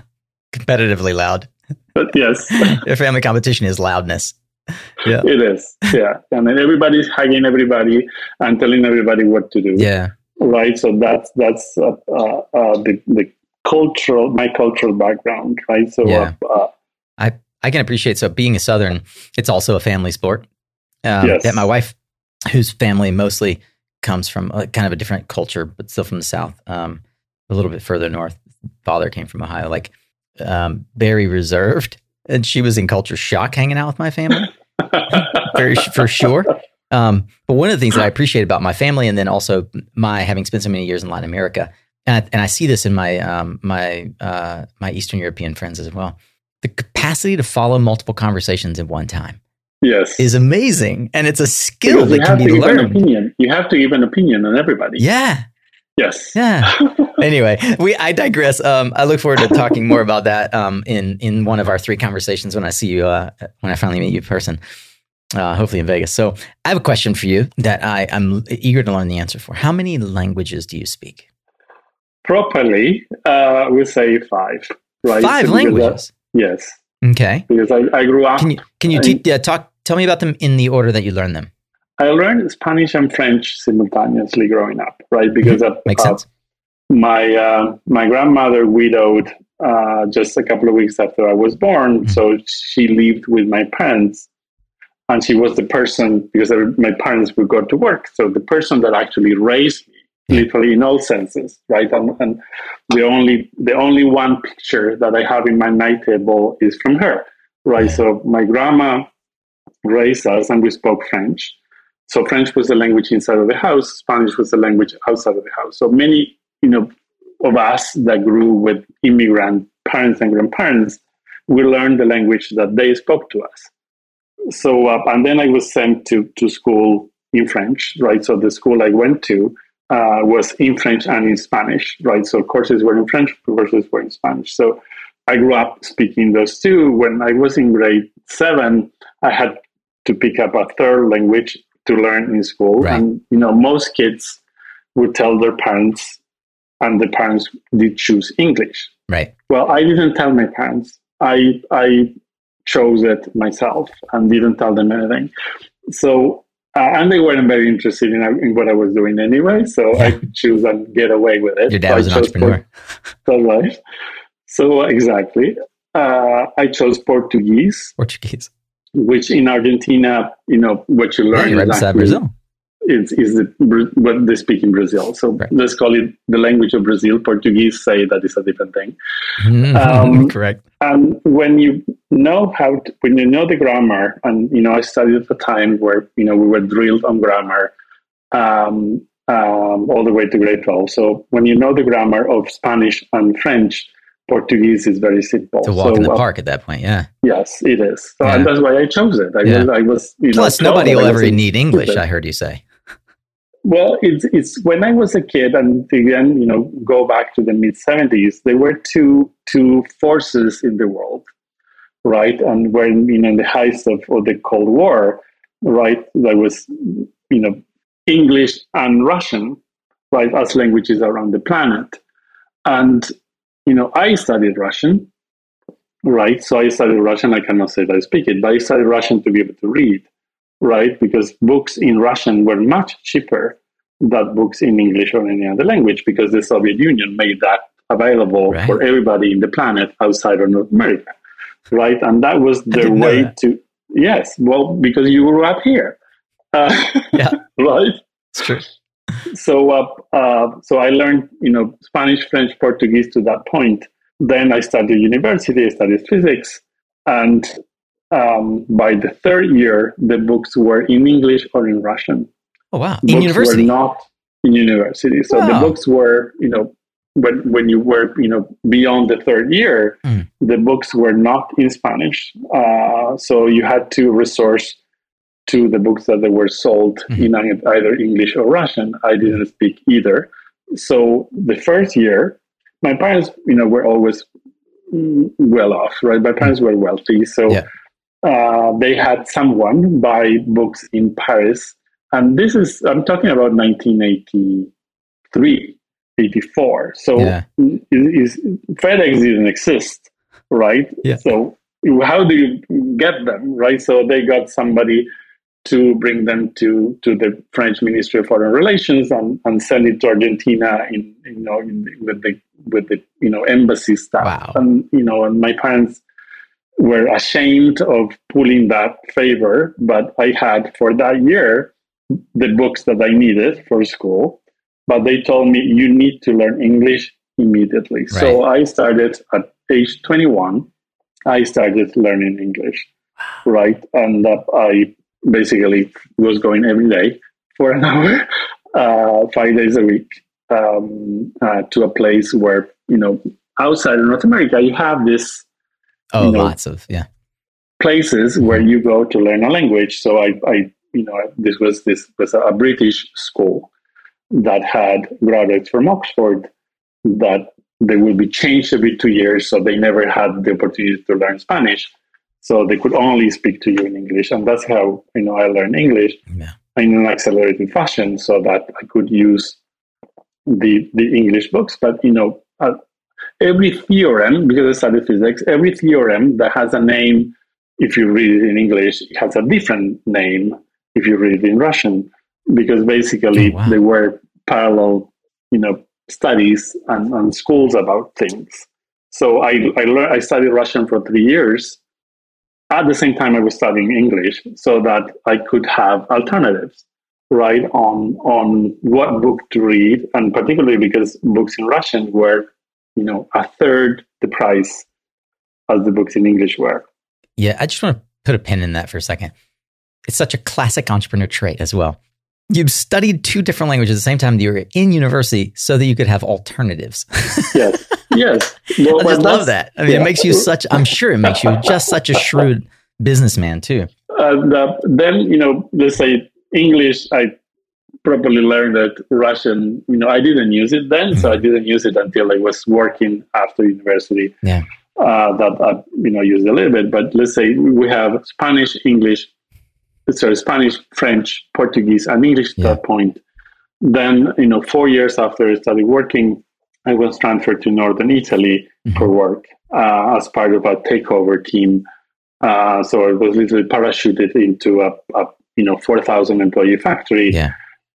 competitively loud. But yes. Their family competition is loudness. Yeah, it is. Yeah. And then everybody's hugging everybody and telling everybody what to do. Yeah. Right. So that's the cultural, my cultural background. Right. So I can appreciate. So being a Southern, it's also a family sport. That my wife, whose family mostly comes from kind of a different culture, but still from the South, a little bit further north. Father came from Ohio, like very reserved. And she was in culture shock hanging out with my family, for sure. But one of the things that I appreciate about my family, and then also my having spent so many years in Latin America, and I see this in my my Eastern European friends as well, the capacity to follow multiple conversations at one time, is amazing, and it's a skill that can be learned. You have to give an opinion on everybody. Yeah. Yes. Yeah. Anyway, I digress. I look forward to talking more about that in one of our three conversations when I see you, when I finally meet you in person, hopefully in Vegas. So I have a question for you that I'm eager to learn the answer for. How many languages do you speak? Properly, we say five. Right? Five languages? Yes. Okay. Because I grew up. Tell me about them in the order that you learned them. I learned Spanish and French simultaneously growing up, right? Because my grandmother widowed just a couple of weeks after I was born, so she lived with my parents, and she was the person, because my parents would go to work, so the person that actually raised me, literally in all senses, right? And the only one picture that I have in my night table is from her, right? So my grandma raised us, and we spoke French. So French was the language inside of the house. Spanish was the language outside of the house. So many, of us that grew with immigrant parents and grandparents, we learned the language that they spoke to us. So, and then I was sent to school in French, right? So the school I went to was in French and in Spanish, right? So courses were in French, courses were in Spanish. So I grew up speaking those two. When I was in grade 7, I had to pick up a third language to learn in school. Right. And, most kids would tell their parents, and the parents did choose English. Right. Well, I didn't tell my parents. I chose it myself and didn't tell them anything. So, and they weren't very interested in what I was doing anyway, so I could choose and get away with it. Your dad was an entrepreneur. Right. So, exactly. I chose Portuguese. Which in Argentina, what you learn is outside Brazil. Is what they speak in Brazil. So let's call it the language of Brazil. Portuguese say that is a different thing. Correct. And when you know the grammar, and I studied at the time where we were drilled on grammar all the way to grade 12. So when you know the grammar of Spanish and French, Portuguese is very simple. It's a walk in the park at that point, yeah. Yes, it is. So, and that's why I chose it. I was plus, nobody will ever need English, I heard you say. Well, it's when I was a kid, and again, go back to the mid-'70s, there were two forces in the world, right? And when, in the heights of the Cold War, right, there was, English and Russian, right, as languages around the planet. And I studied Russian, right? So I studied Russian. I cannot say that I speak it, but I studied Russian to be able to read, right? Because books in Russian were much cheaper than books in English or any other language, because the Soviet Union made that available for everybody in the planet outside of North America, right? And that was their way to... Yes, well, because you grew up here, right? It's true. So I learned, Spanish, French, Portuguese to that point. Then I started university, I studied physics. And by the third year, the books were in English or in Russian. Oh, wow. In university? Books were not in university. So the books were, when you were, beyond the third year, the books were not in Spanish. So you had to resource to the books that they were sold in either English or Russian. I didn't speak either. So the first year, my parents, were always well off, right? My parents were wealthy. So they had someone buy books in Paris. And I'm talking about 1983, 84. So FedEx didn't exist, right? Yeah. So how do you get them, right? So they got somebody to bring them to the French Ministry of Foreign Relations and send it to Argentina with the embassy staff. Wow. And and my parents were ashamed of pulling that favor, but I had for that year the books that I needed for school, but they told me you need to learn English immediately. Right. So I started at age 21. I started learning English, right? And I basically was going every day for an hour, 5 days a week, to a place where, outside of North America, you have this. Oh, lots of, places where you go to learn a language. So this was a British school that had graduates from Oxford that they would be changed every 2 years, so they never had the opportunity to learn Spanish. So they could only speak to you in English, and that's how I learned English in an accelerated fashion, so that I could use the English books. But every theorem, because I studied physics, every theorem that has a name, if you read it in English, it has a different name if you read it in Russian, because basically they were parallel, studies and schools about things. So I studied Russian for 3 years. At the same time, I was studying English so that I could have alternatives, right, on what book to read, and particularly because books in Russian were, a third the price as the books in English were. Yeah, I just want to put a pin in that for a second. It's such a classic entrepreneur trait as well. You've studied two different languages at the same time that you were in university so that you could have alternatives. Yes. Well, I just love that. I mean, it makes you just such a shrewd businessman too. And then, let's say English, I properly learned that Russian, I didn't use it then. Mm-hmm. So I didn't use it until I was working after university. Yeah. That I used a little bit, but let's say we have Spanish, French, Portuguese, and English at that point. Then 4 years after I started working, I was transferred to Northern Italy for work as part of a takeover team. So I was literally parachuted into a 4,000 employee factory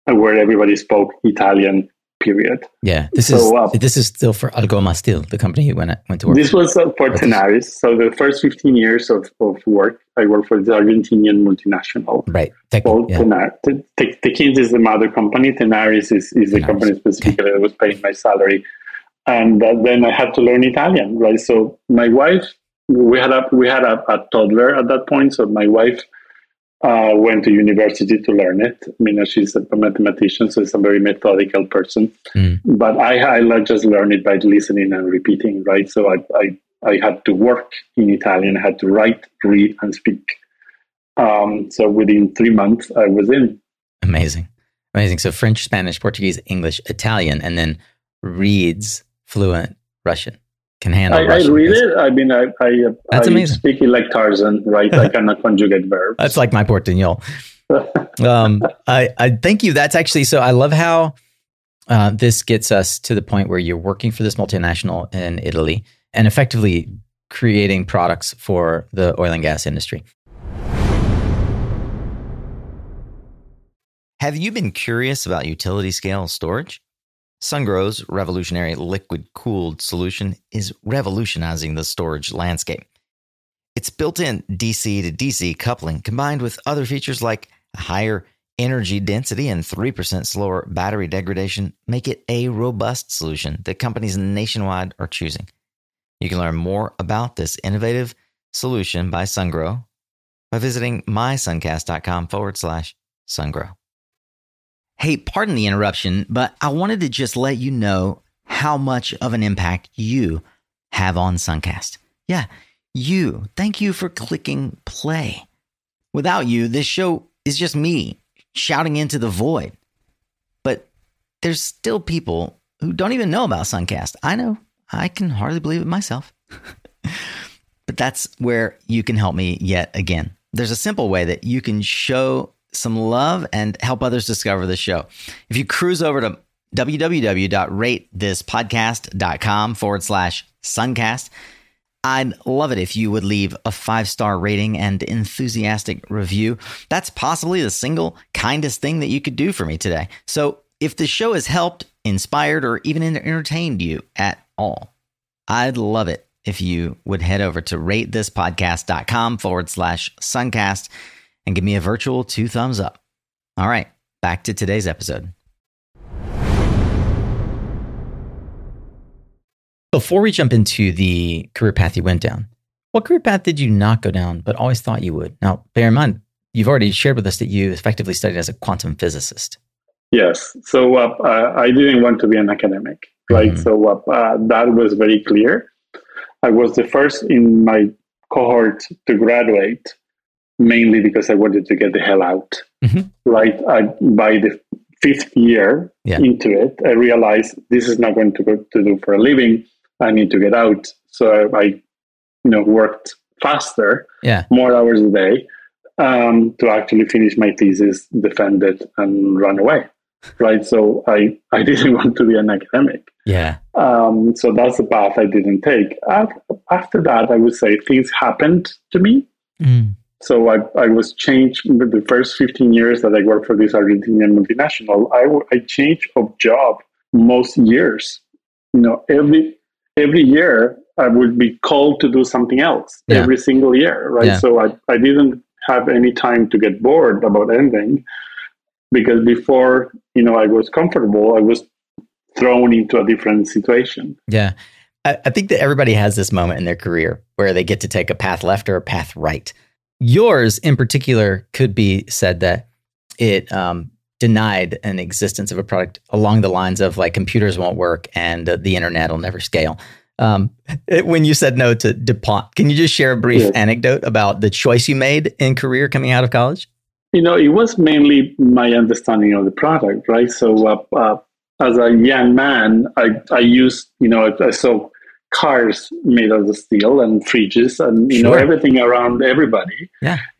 where everybody spoke Italian. Period. Yeah, this is still for Algoma Steel, the company you went to work. This was for Tenaris. So the first 15 years of work, I worked for the Argentinian multinational. Right. Tequins is the mother company. Tenaris is the company specifically that was paying my salary, and then I had to learn Italian. Right. So my wife, we had a toddler at that point. So my wife went to university to learn it. She's a mathematician, so she's a very methodical person. But I just learned it by listening and repeating, right? So I had to work in Italian, I had to write, read, and speak. So within 3 months, I was in. Amazing. So French, Spanish, Portuguese, English, Italian, and then reads fluent Russian. Can handle Russian. I read it. I mean, I speak it like Tarzan, right? I cannot conjugate verbs. That's like my Portuñol. I thank you. That's actually, so I love how this gets us to the point where you're working for this multinational in Italy and effectively creating products for the oil and gas industry. Have you been curious about utility scale storage? Sungrow's revolutionary liquid-cooled solution is revolutionizing the storage landscape. Its built-in DC to DC coupling, combined with other features like a higher energy density and 3% slower battery degradation make it a robust solution that companies nationwide are choosing. You can learn more about this innovative solution by Sungrow by visiting mysuncast.com/Sungrow. Hey, pardon the interruption, but I wanted to just let you know how much of an impact you have on Suncast. Yeah, you. Thank you for clicking play. Without you, this show is just me shouting into the void. But there's still people who don't even know about Suncast. I know. I can hardly believe it myself. But that's where you can help me yet again. There's a simple way that you can show some love and help others discover the show. If you cruise over to www.ratethispodcast.com/Suncast, I'd love it if you would leave a 5-star rating and enthusiastic review. That's possibly the single kindest thing that you could do for me today. So if the show has helped, inspired, or even entertained you at all, I'd love it if you would head over to ratethispodcast.com/Suncast and give me a virtual 2 thumbs up. All right, back to today's episode. Before we jump into the career path you went down, what career path did you not go down but always thought you would? Now, bear in mind, you've already shared with us that you effectively studied as a quantum physicist. Yes. So I didn't want to be an academic, right? Mm-hmm. So that was very clear. I was the first in my cohort to graduate, mainly because I wanted to get the hell out, mm-hmm. right? By the 5th year into it, I realized this is not going to go to do for a living. I need to get out. So I worked faster, more hours a day, to actually finish my thesis, defend it, and run away. Right. So I didn't want to be an academic. Yeah. So that's the path I didn't take. After that, I would say things happened to me. Mm. So I was changed with the first 15 years that I worked for this Argentinian multinational. I changed of job most years. Every year I would be called to do something else every single year. Right. Yeah. So I didn't have any time to get bored about anything. Because before, I was comfortable, I was thrown into a different situation. Yeah. I think that everybody has this moment in their career where they get to take a path left or a path right. Yours in particular could be said that it denied an existence of a product along the lines of like computers won't work and the internet will never scale. When you said no to DuPont, can you just share a brief anecdote about the choice you made in career coming out of college? It was mainly my understanding of the product, right? So as a young man, I used, I saw cars made out of steel and fridges and, everything around everybody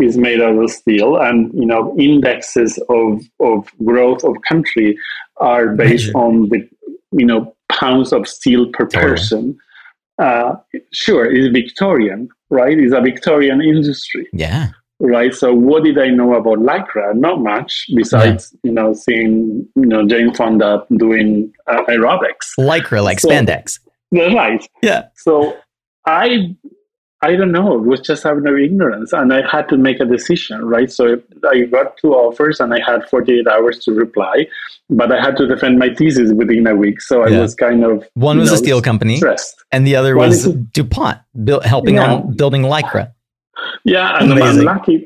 is made out of steel. And, indexes of growth of country are based on the, pounds of steel per person. It's Victorian, right? It's a Victorian industry. Yeah. Right, so what did I know about Lycra? Not much, besides seeing Jane Fonda doing aerobics. Lycra, like spandex. Right. Yeah. So I don't know. It was just having an ignorance, and I had to make a decision. Right. So I got 2 offers, and I had 48 hours to reply, but I had to defend my thesis within a week. So I was kind of one was a steel company, stressed, and the other was DuPont, helping on building Lycra. Yeah, and I'm lucky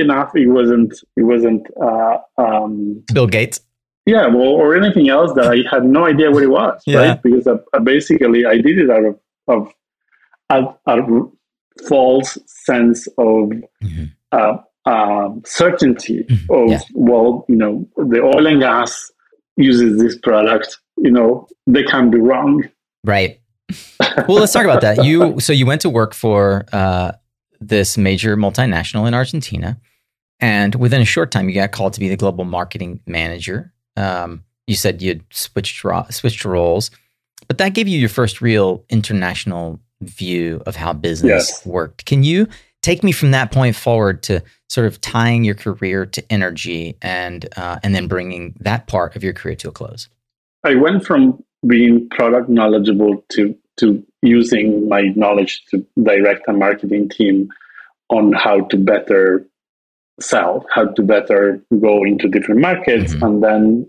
enough. It wasn't Bill Gates. Yeah, well, or anything else that I had no idea what it was, right? Because I basically I did it out of a false sense of certainty of the oil and gas uses this product. They can't be wrong, right? Well, let's talk about that. So you went to work for this major multinational in Argentina, and within a short time, you got called to be the global marketing manager. You said you'd switched roles, but that gave you your first real international view of how business worked. Can you take me from that point forward to sort of tying your career to energy and then bringing that part of your career to a close? I went from being product knowledgeable to using my knowledge to direct a marketing team on how to better sell, how to better go into different markets. Mm-hmm. And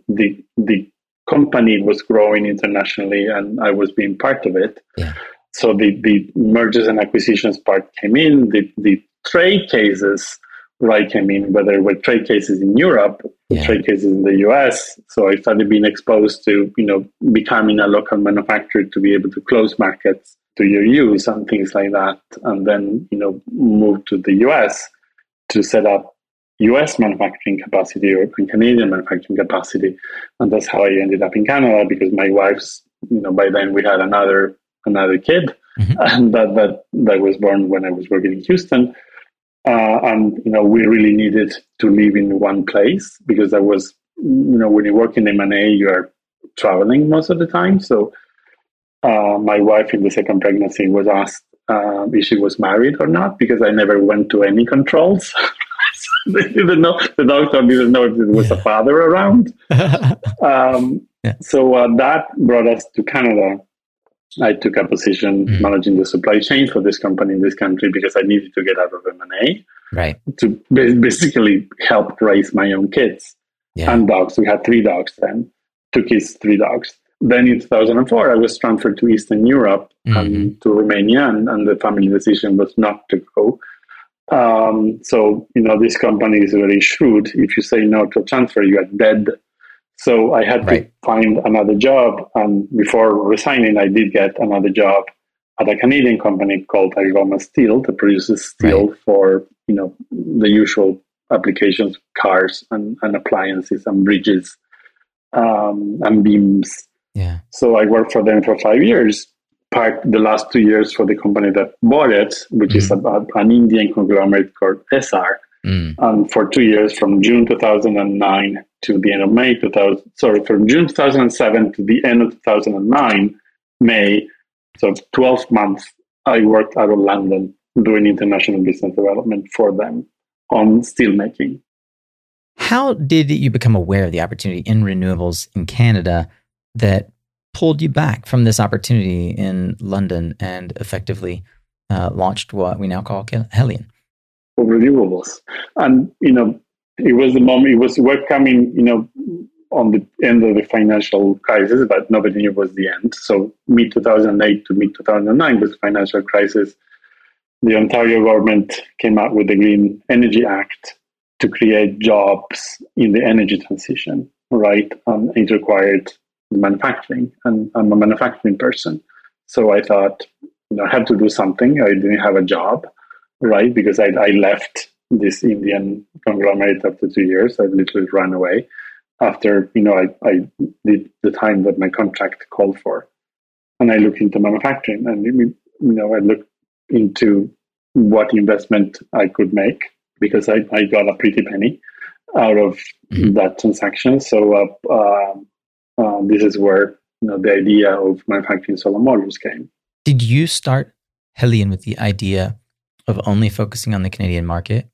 then the company was growing internationally and I was being part of it. Yeah. So the mergers and acquisitions part came in, the trade cases right came in, whether it were trade cases in Europe, yeah. trade cases in the US. So I started being exposed to, you know, becoming a local manufacturer to be able to close markets to your use and things like that. And then, you know, moved to the US to set up US manufacturing capacity or Canadian manufacturing capacity. And that's how I ended up in Canada, because my wife's, you know, by then we had another kid, mm-hmm. and that was born when I was working in Houston. And, you know, we really needed to live in one place, because I was, you know, when you work in M&A, you're traveling most of the time. So my wife in the second pregnancy was asked if she was married or not, because I never went to any controls. They didn't know, the doctor didn't know if there was a father around. So that brought us to Canada. I took a position managing the supply chain for this company in this country, because I needed to get out of M&A to basically help raise my own kids and dogs. We had three dogs then, two kids, three dogs. Then in 2004, I was transferred to Eastern Europe and to Romania, and the family decision was not to go. So, you know, this company is very shrewd. If you say no to transfer, you are dead. So I had to find another job, and before resigning, I did get another job at a Canadian company called Algoma Steel that produces steel for, you know, the usual applications, cars and appliances and bridges and beams. Yeah. So I worked for them for 5 years, the last 2 years for the company that bought it, which is about an Indian conglomerate called SR. And for 2 years, from June 2009 to the end of from June 2007 to the end of 2009, May, so 12 months, I worked out of London doing international business development for them on steelmaking. How did you become aware of the opportunity in renewables in Canada that pulled you back from this opportunity in London and effectively launched what we now call Heliene? Of renewables. And, you know, it was the moment, we're coming, you know, on the end of the financial crisis, but nobody knew it was the end. So mid-2008 to mid-2009 was the financial crisis. The Ontario government came out with the Green Energy Act to create jobs in the energy transition, right? And it required manufacturing, and I'm a manufacturing person. So I thought, you know, I had to do something. I didn't have a job. Right, because I left this Indian conglomerate after 2 years. I literally ran away after, you know, I did the time that my contract called for. And I looked into manufacturing, and, you know, I looked into what investment I could make, because I got a pretty penny out of that transaction. So this is where, you know, the idea of manufacturing solar modules came. Did you start Heliene with the idea of only focusing on the Canadian market?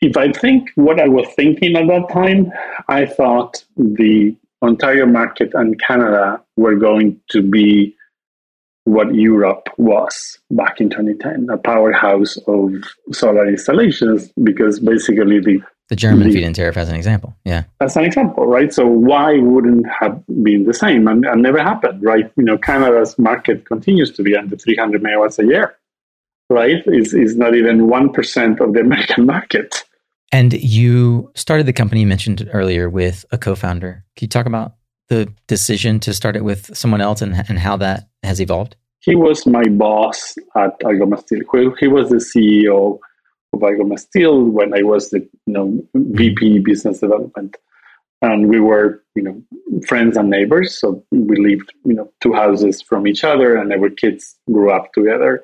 If I think what I was thinking at that time, I thought the Ontario market and Canada were going to be what Europe was back in 2010, a powerhouse of solar installations, because basically the German feed-in tariff as an example. Yeah. As an example, right? So why wouldn't have been the same? And never happened, right? You know, Canada's market continues to be under 300 megawatts a year. Right, is not even 1% of the American market. And you started the company you mentioned earlier with a co-founder. Can you talk about the decision to start it with someone else and how that has evolved? He was my boss at Algoma Steel. He was the CEO of Algoma Steel when I was the, you know, VP business development, and we were, you know, friends and neighbors. So we lived, you know, two houses from each other, and our kids grew up together.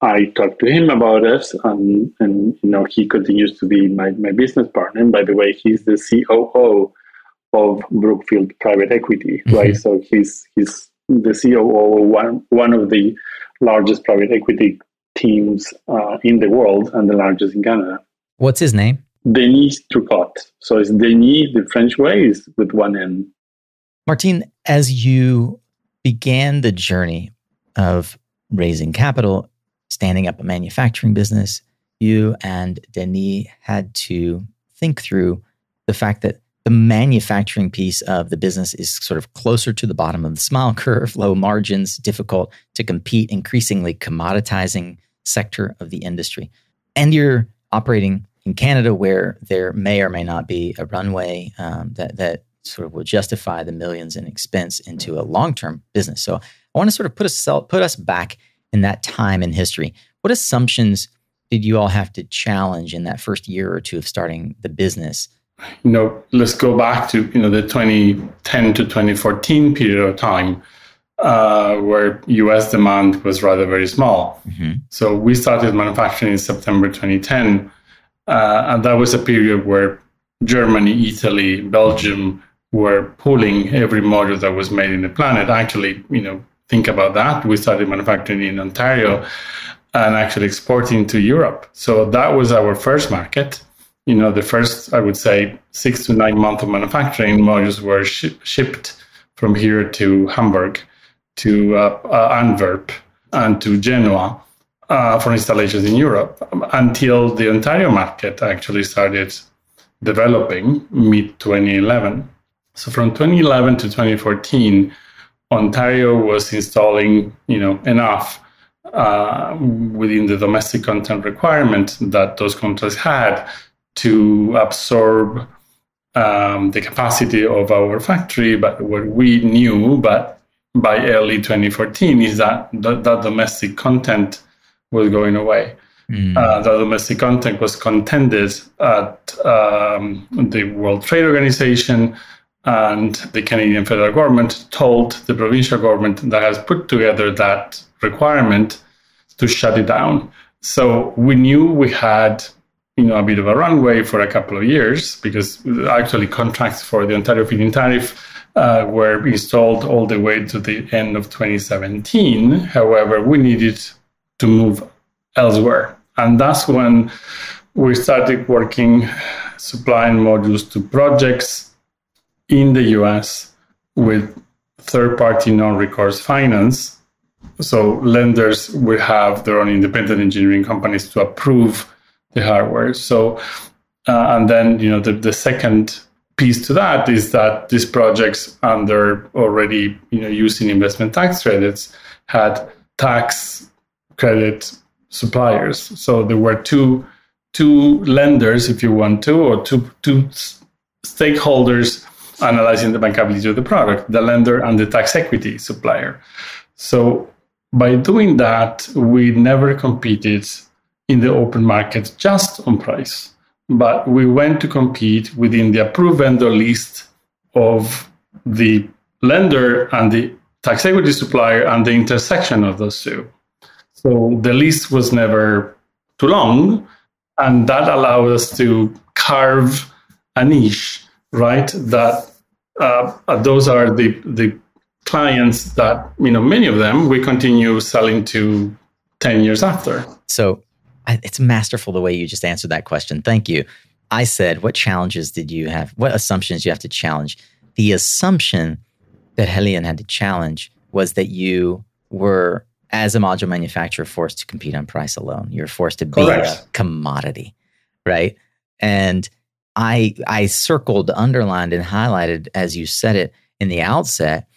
I talked to him about it, and you know, he continues to be my business partner. And by the way, he's the COO of Brookfield Private Equity, right? So he's the COO of one of the largest private equity teams in the world, and the largest in Canada. What's his name? Dennis Turcotte. So it's Denis, the French way, is with one N. Martin, as you began the journey of raising capital, standing up a manufacturing business, you and Denis had to think through the fact that the manufacturing piece of the business is sort of closer to the bottom of the smile curve, low margins, difficult to compete, increasingly commoditizing sector of the industry. And you're operating in Canada where there may or may not be a runway that sort of will justify the millions in expense into a long-term business. So I want to sort of put us back in that time in history. What assumptions did you all have to challenge in that first year or two of starting the business? You know, let's go back to, you know, the 2010 to 2014 period of time where U.S. demand was rather very small. Mm-hmm. So we started manufacturing in September 2010. And that was a period where Germany, Italy, Belgium were pulling every module that was made in the planet. Actually, you know, think about that. We started manufacturing in Ontario and actually exporting to Europe. So that was our first market. You know, the first, I would say, 6 to 9 months of manufacturing, modules were shipped from here to Hamburg, to Antwerp, and to Genoa for installations in Europe, until the Ontario market actually started developing mid-2011. So from 2011 to 2014, Ontario was installing, you know, enough within the domestic content requirement that those contracts had to absorb the capacity of our factory. But what we knew but by early 2014 is that that domestic content was going away. Mm. That domestic content was contended at the World Trade Organization, and the Canadian federal government told the provincial government that has put together that requirement to shut it down. So we knew we had, you know, a bit of a runway for a couple of years, because actually contracts for the Ontario feed-in tariff were installed all the way to the end of 2017. However, we needed to move elsewhere. And that's when we started working, supplying modules to projects in the US with third-party non-recourse finance. So lenders will have their own independent engineering companies to approve the hardware. So, and then, you know, the second piece to that is that these projects under already, you know, using investment tax credits had tax credit suppliers. So there were two lenders, if you want to, or two stakeholders analyzing the bankability of the product, the lender and the tax equity supplier. So by doing that, we never competed in the open market just on price, but we went to compete within the approved vendor list of the lender and the tax equity supplier and the intersection of those two. So the list was never too long, and that allowed us to carve a niche, right? That those are the clients that, you know, many of them we continue selling to 10 years after. So it's masterful the way you just answered that question. Thank you. I said, what challenges did you have? What assumptions do you have to challenge? The assumption that Heliene had to challenge was that you were, as a module manufacturer, forced to compete on price alone. You're forced to be a commodity, right? And I circled, underlined, and highlighted, as you said it in the outset,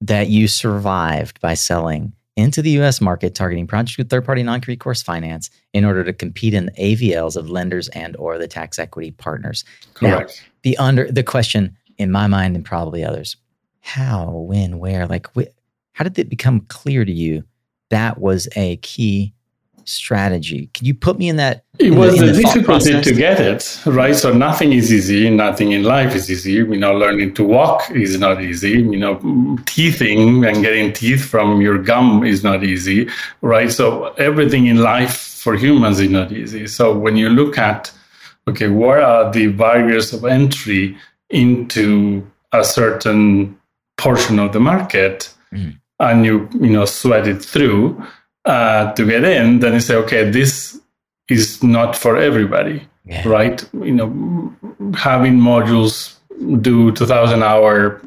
that you survived by selling into the U.S. market, targeting projects with third-party non-recourse finance in order to compete in the AVLs of lenders and or the tax equity partners. Correct. Now, the question in my mind and probably others, how, when, where, like, how did it become clear to you that was a key strategy? Can you put me in that? It was the difficulty to get it, right? So nothing is easy. Nothing in life is easy. You know, learning to walk is not easy. You know, teething and getting teeth from your gum is not easy, right? So everything in life for humans is not easy. So when you look at, okay, what are the barriers of entry into a certain portion of the market, mm-hmm. and you know, sweat it through, to get in, then you say, okay, this is not for everybody, yeah. right? You know, having modules do 2,000-hour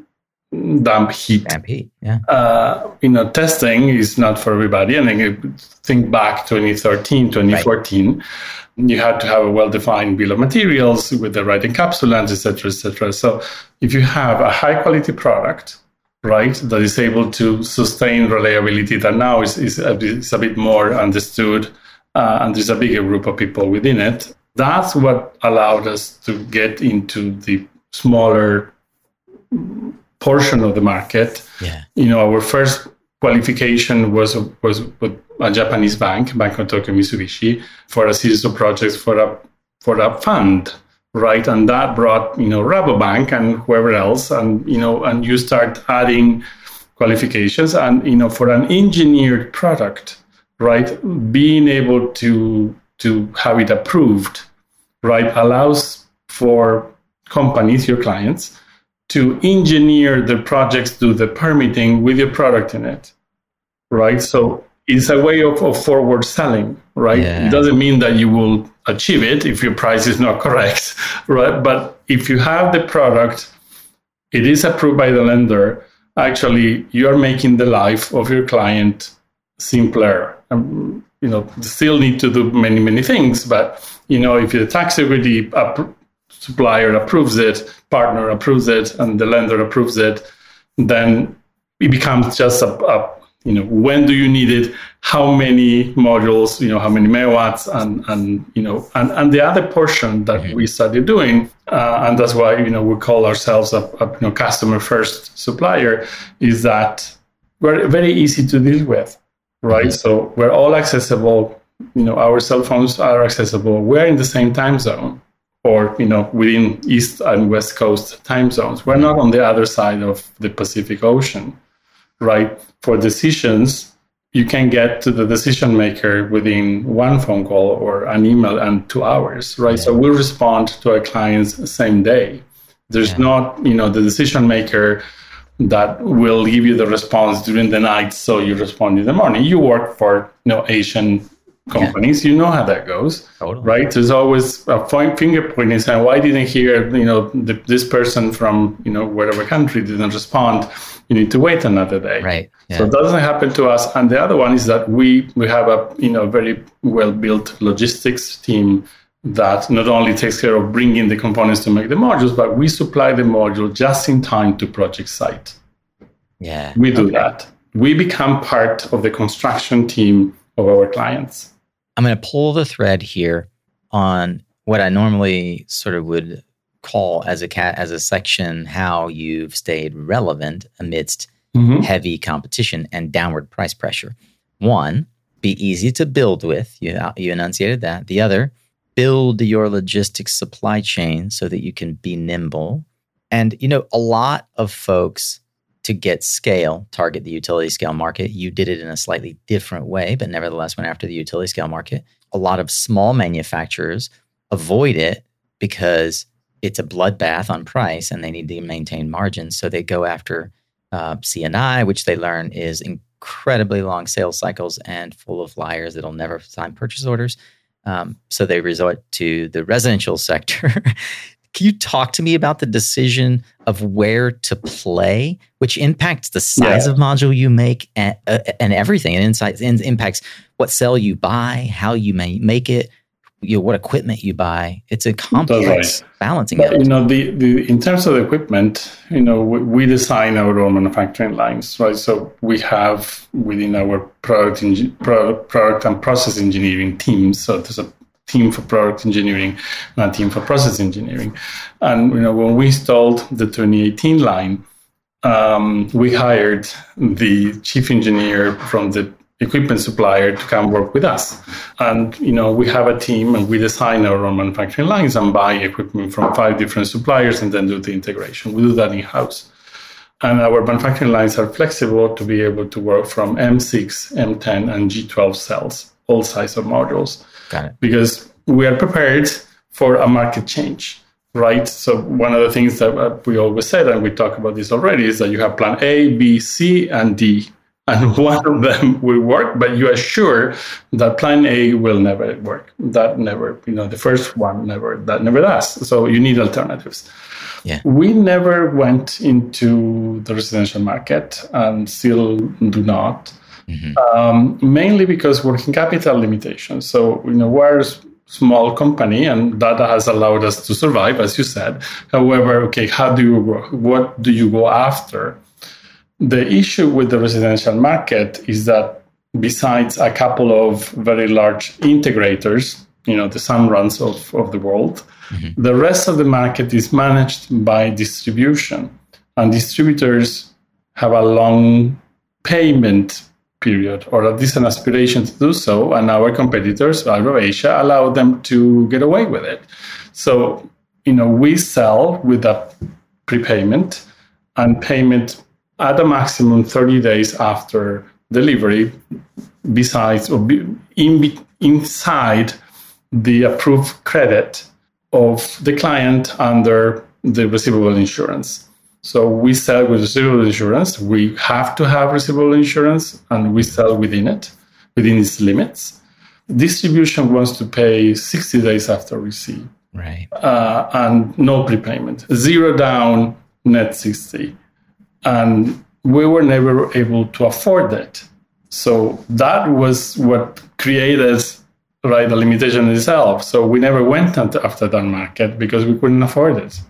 damp heat. Damp heat, yeah. Testing is not for everybody. I mean, think back 2013, 2014. Right. You had to have a well-defined bill of materials with the right encapsulants, et cetera, et cetera. So if you have a high-quality product, right, that is able to sustain reliability that now is a bit more understood, and there's a bigger group of people within it, that's what allowed us to get into the smaller portion of the market. Yeah. Our first qualification was with a Japanese bank of Tokyo Mitsubishi, for a series of projects for a fund, right? And that brought Rabobank and whoever else, and you start adding qualifications, and for an engineered product, right? Being able to have it approved, right, allows for companies, your clients, to engineer the projects, do the permitting with your product in it, right? So it's a way of forward selling, right? Yeah. It doesn't mean that you will achieve it if your price is not correct, right? But if you have the product, it is approved by the lender, actually you're making the life of your client simpler. Still need to do many, many things, but, if the tax equity supplier approves it, partner approves it, and the lender approves it, then it becomes just a when do you need it, how many modules, how many megawatts, and the other portion that we started doing, and that's why, we call ourselves a customer-first supplier, is that we're very easy to deal with, right? Mm-hmm. So we're all accessible, our cell phones are accessible, we're in the same time zone, or within East and West Coast time zones. We're not on the other side of the Pacific Ocean, right? For decisions, you can get to the decision maker within one phone call or an email and 2 hours, right? Yeah. So we respond to our clients same day. There's not, the decision maker that will give you the response during the night, so you respond in the morning. You work for Asian companies, you know how that goes, totally. Right? There's always a finger pointing saying, "Why didn't hear? This person from whatever country didn't respond. You need to wait another day." Right. Yeah. So it doesn't happen to us. And the other one is that we have a very well built logistics team that not only takes care of bringing the components to make the modules, but we supply the module just in time to project site. Yeah, we do that. We become part of the construction team of our clients. I'm going to pull the thread here on what I normally sort of would call as a section, how you've stayed relevant amidst heavy competition and downward price pressure. One, be easy to build with. You enunciated that. The other, build your logistics supply chain so that you can be nimble. And, a lot of folks, to get scale, target the utility scale market. You did it in a slightly different way, but nevertheless went after the utility scale market. A lot of small manufacturers avoid it because it's a bloodbath on price and they need to maintain margins. So they go after C&I, which they learn is incredibly long sales cycles and full of liars that'll never sign purchase orders. So they resort to the residential sector. Can you talk to me about the decision of where to play, which impacts the size of module you make and everything, and impacts what cell you buy, how you may make it, what equipment you buy? It's a complex balancing act. In terms of the equipment, we design our own manufacturing lines, right? So we have within our product and process engineering teams. So there's a team for product engineering and a team for process engineering. And, when we installed the 2018 line, we hired the chief engineer from the equipment supplier to come work with us. And, we have a team and we design our own manufacturing lines and buy equipment from 5 different suppliers and then do the integration. We do that in-house. And our manufacturing lines are flexible to be able to work from M6, M10, and G12 cells, all sizes of modules. Got it. Because we are prepared for a market change, right? So one of the things that we always said, and we talked about this already, is that you have plan A, B, C, and D. and one of them will work, but you are sure that plan A will never work. That never, the first one never does. So you need alternatives. Yeah. We never went into the residential market and still do not, mainly because working capital limitations. So, we're small company, and that has allowed us to survive, as you said. However, how do you grow? What do you go after? The issue with the residential market is that besides a couple of very large integrators, the Sunruns of the world, the rest of the market is managed by distribution, and distributors have a long payment period, or at least an aspiration to do so, and our competitors out of Asia allow them to get away with it. So, we sell with a prepayment and payment at a maximum 30 days after delivery, besides or inside the approved credit of the client under the receivable insurance. So we sell with receivable insurance. We have to have receivable insurance, and we sell within it, within its limits. Distribution wants to pay 60 days after receipt, right? And no prepayment, zero down, net 60. And we were never able to afford that. So that was what created the limitation itself. So we never went after that market because we couldn't afford it.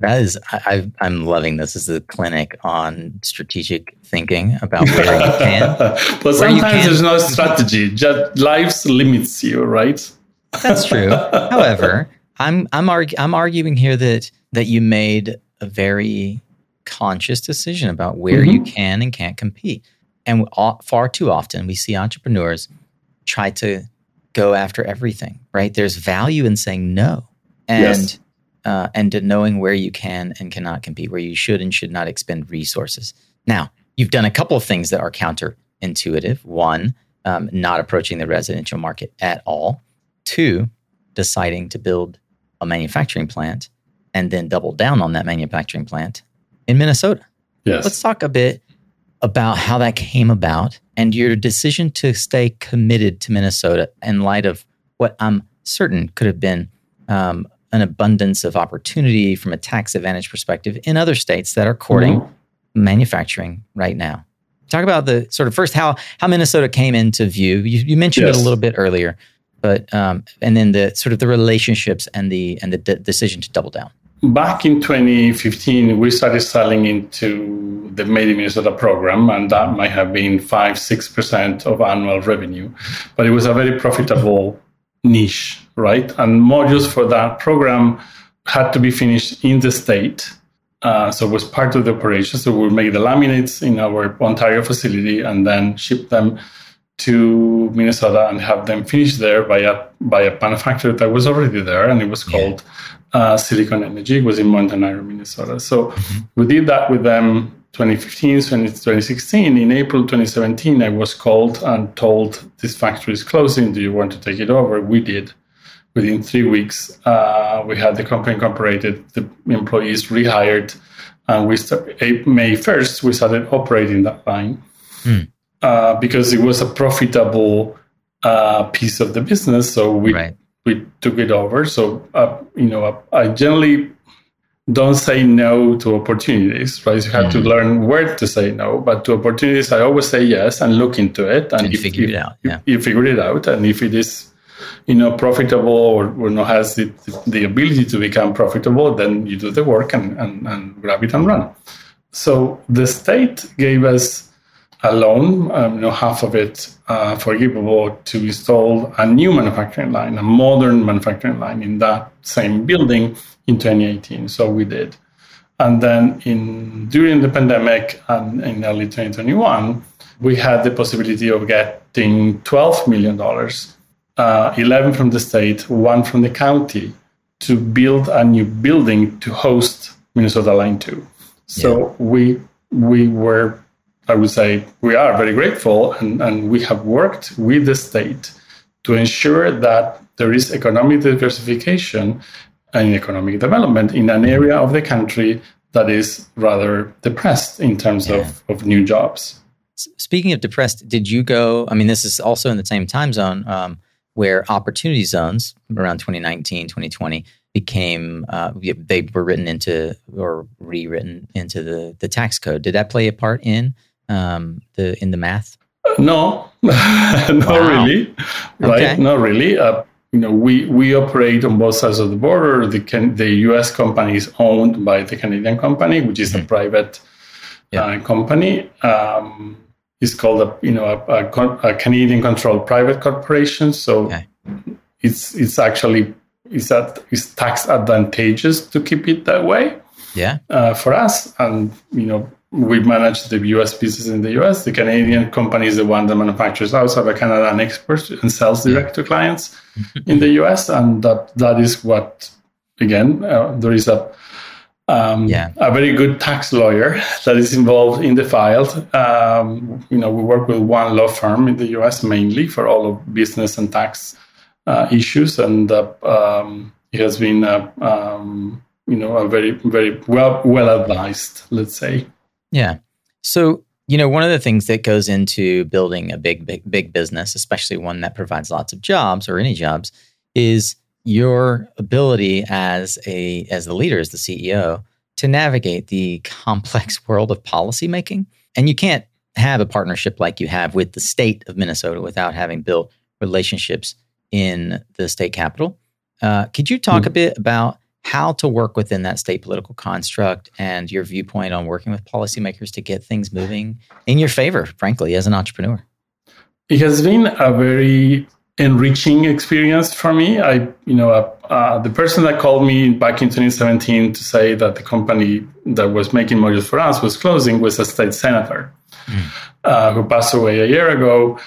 That is, I'm loving this. This is a clinic on strategic thinking about where you can. But sometimes there's no strategy. Just life limits you, right? That's true. However, I'm arguing here that you made a very conscious decision about where you can and can't compete. And far too often we see entrepreneurs try to go after everything, right? There's value in saying no. And to knowing where you can and cannot compete, where you should and should not expend resources. Now, you've done a couple of things that are counterintuitive. One, not approaching the residential market at all. Two, deciding to build a manufacturing plant and then double down on that manufacturing plant in Minnesota. Yes. Let's talk a bit about how that came about and your decision to stay committed to Minnesota in light of what I'm certain could have been an abundance of opportunity from a tax advantage perspective in other states that are courting manufacturing right now. Talk about the sort of first how Minnesota came into view. You mentioned it a little bit earlier, but and then the sort of the relationships and the decision to double down. Back in 2015, we started selling into the Made in Minnesota program, and that might have been 5-6% of annual revenue, but it was a very profitable niche, right? And modules for that program had to be finished in the state. So it was part of the operation. So we'll make the laminates in our Ontario facility and then ship them to Minnesota and have them finished there by a manufacturer that was already there. And it was called Silicon Energy. It was in Mountain Iron, Minnesota. So we did that with them 2015, 2016. In April 2017, I was called and told, this factory is closing. Do you want to take it over? We did. Within 3 weeks, we had the company incorporated, the employees rehired, and we started, May 1st, we started operating that line because it was a profitable piece of the business. So we took it over. So, I generally don't say no to opportunities, right? You have to learn where to say no, but to opportunities, I always say yes and look into it. And figure it out. Yeah. You figure it out. And if it is, profitable or has the ability to become profitable, then you do the work and grab it and run. So the state gave us a loan, half of it forgivable, to install a new manufacturing line, a modern manufacturing line in that same building in 2018. So we did. And then during the pandemic and in early 2021, we had the possibility of getting $12 million, 11 from the state, 1 from the county, to build a new building to host Minnesota Line 2. So we were, I would say, we are very grateful, and we have worked with the state to ensure that there is economic diversification and economic development in an area of the country that is rather depressed in terms of new jobs. Speaking of depressed, did you go, I mean, this is also in the same time zone where opportunity zones around 2019, 2020 became, they were written into or rewritten into the tax code. Did that play a part in the math? No, not really. Right? Okay. Not really. We operate on both sides of the border. The U.S. company is owned by the Canadian company, which is a private company. It's called a Canadian controlled private corporation. So it's tax advantageous to keep it that way. Yeah, for us, and we manage the U.S. business in the U.S. The Canadian company is the one that manufactures outside of Canada and exports and sells direct to clients in the U.S. And that is what, again, there is a very good tax lawyer that is involved in the file. We work with one law firm in the U.S. mainly for all of business and tax issues, and it has been a very, very well advised, let's say. Yeah. So, one of the things that goes into building a big business, especially one that provides lots of jobs or any jobs, is your ability as the leader, as the CEO, to navigate the complex world of policymaking. And you can't have a partnership like you have with the state of Minnesota without having built relationships in the state capital. Could you talk a bit about how to work within that state political construct and your viewpoint on working with policymakers to get things moving in your favor, frankly, as an entrepreneur? It has been a very enriching experience for me. The person that called me back in 2017 to say that the company that was making modules for us was closing was a state senator who passed away a year ago.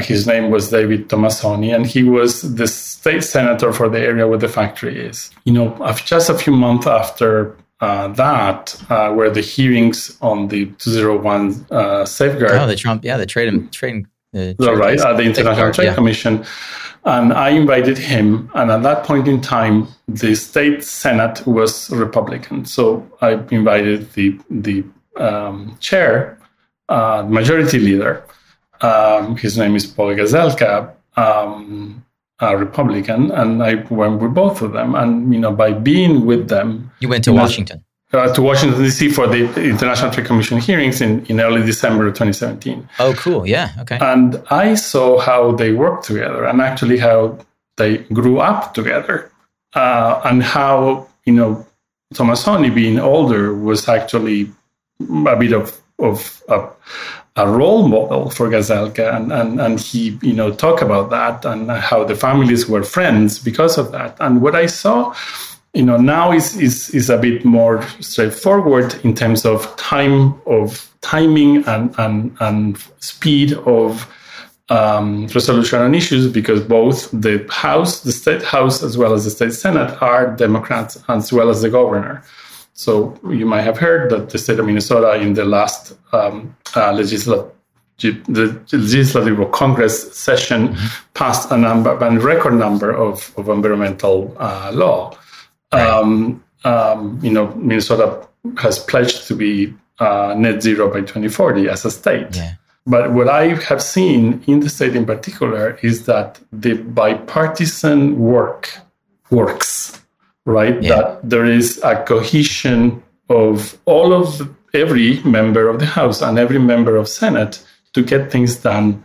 His name was David Tomassoni, and he was the state senator for the area where the factory is. Just a few months after that were the hearings on the 201 safeguard. Oh, the Trump, yeah, the trade. Right, at the International Trade Commission. And I invited him, and at that point in time, the state senate was Republican. So I invited the chair, majority leader. His name is Paul Gazelka, a Republican, and I went with both of them. And, by being with them... You went to Washington? To Washington, D.C. for the International Trade Commission hearings in early December of 2017. Oh, cool. Yeah, okay. And I saw how they worked together and actually how they grew up together and how, Tomassoni, being older, was actually a bit of a role model for Gazelka, and he, talk about that and how the families were friends because of that. And what I saw, now is a bit more straightforward in terms of timing and speed of resolution on issues, because both the House, the State House, as well as the State Senate are Democrats, as well as the governor. So you might have heard that the state of Minnesota in the last legislative Congress session passed a record number of environmental law. Right. Minnesota has pledged to be net zero by 2040 as a state. Yeah. But what I have seen in the state in particular is that the bipartisan work works. Right, yeah. That there is a cohesion of every member of the House and every member of Senate to get things done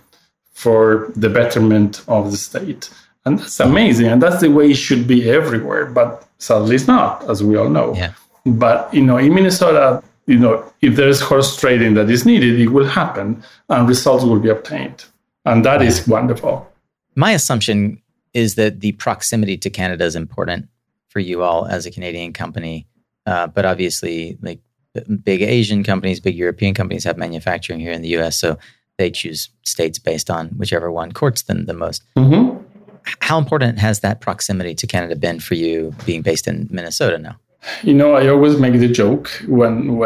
for the betterment of the state. And that's amazing. And that's the way it should be everywhere. But sadly, it's not, as we all know. Yeah. But, in Minnesota, if there is horse trading that is needed, it will happen and results will be obtained. And that is wonderful. My assumption is that the proximity to Canada is important for you all as a Canadian company, but obviously, like big Asian companies, big European companies have manufacturing here in the U.S., so they choose states based on whichever one courts them the most. Mm-hmm. How important has that proximity to Canada been for you, being based in Minnesota now? I always make the joke when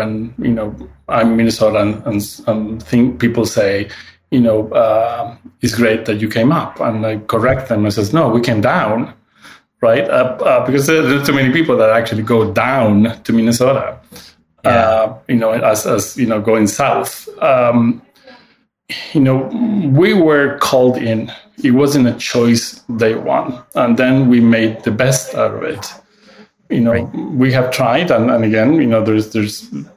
I'm Minnesotan and think people say, it's great that you came up, and I correct them and says, no, we came down. Right, because there are too many people that actually go down to Minnesota, going south. you know, we were called in. It wasn't a choice day one. And then we made the best out of it. You know, we have tried. And again, you know,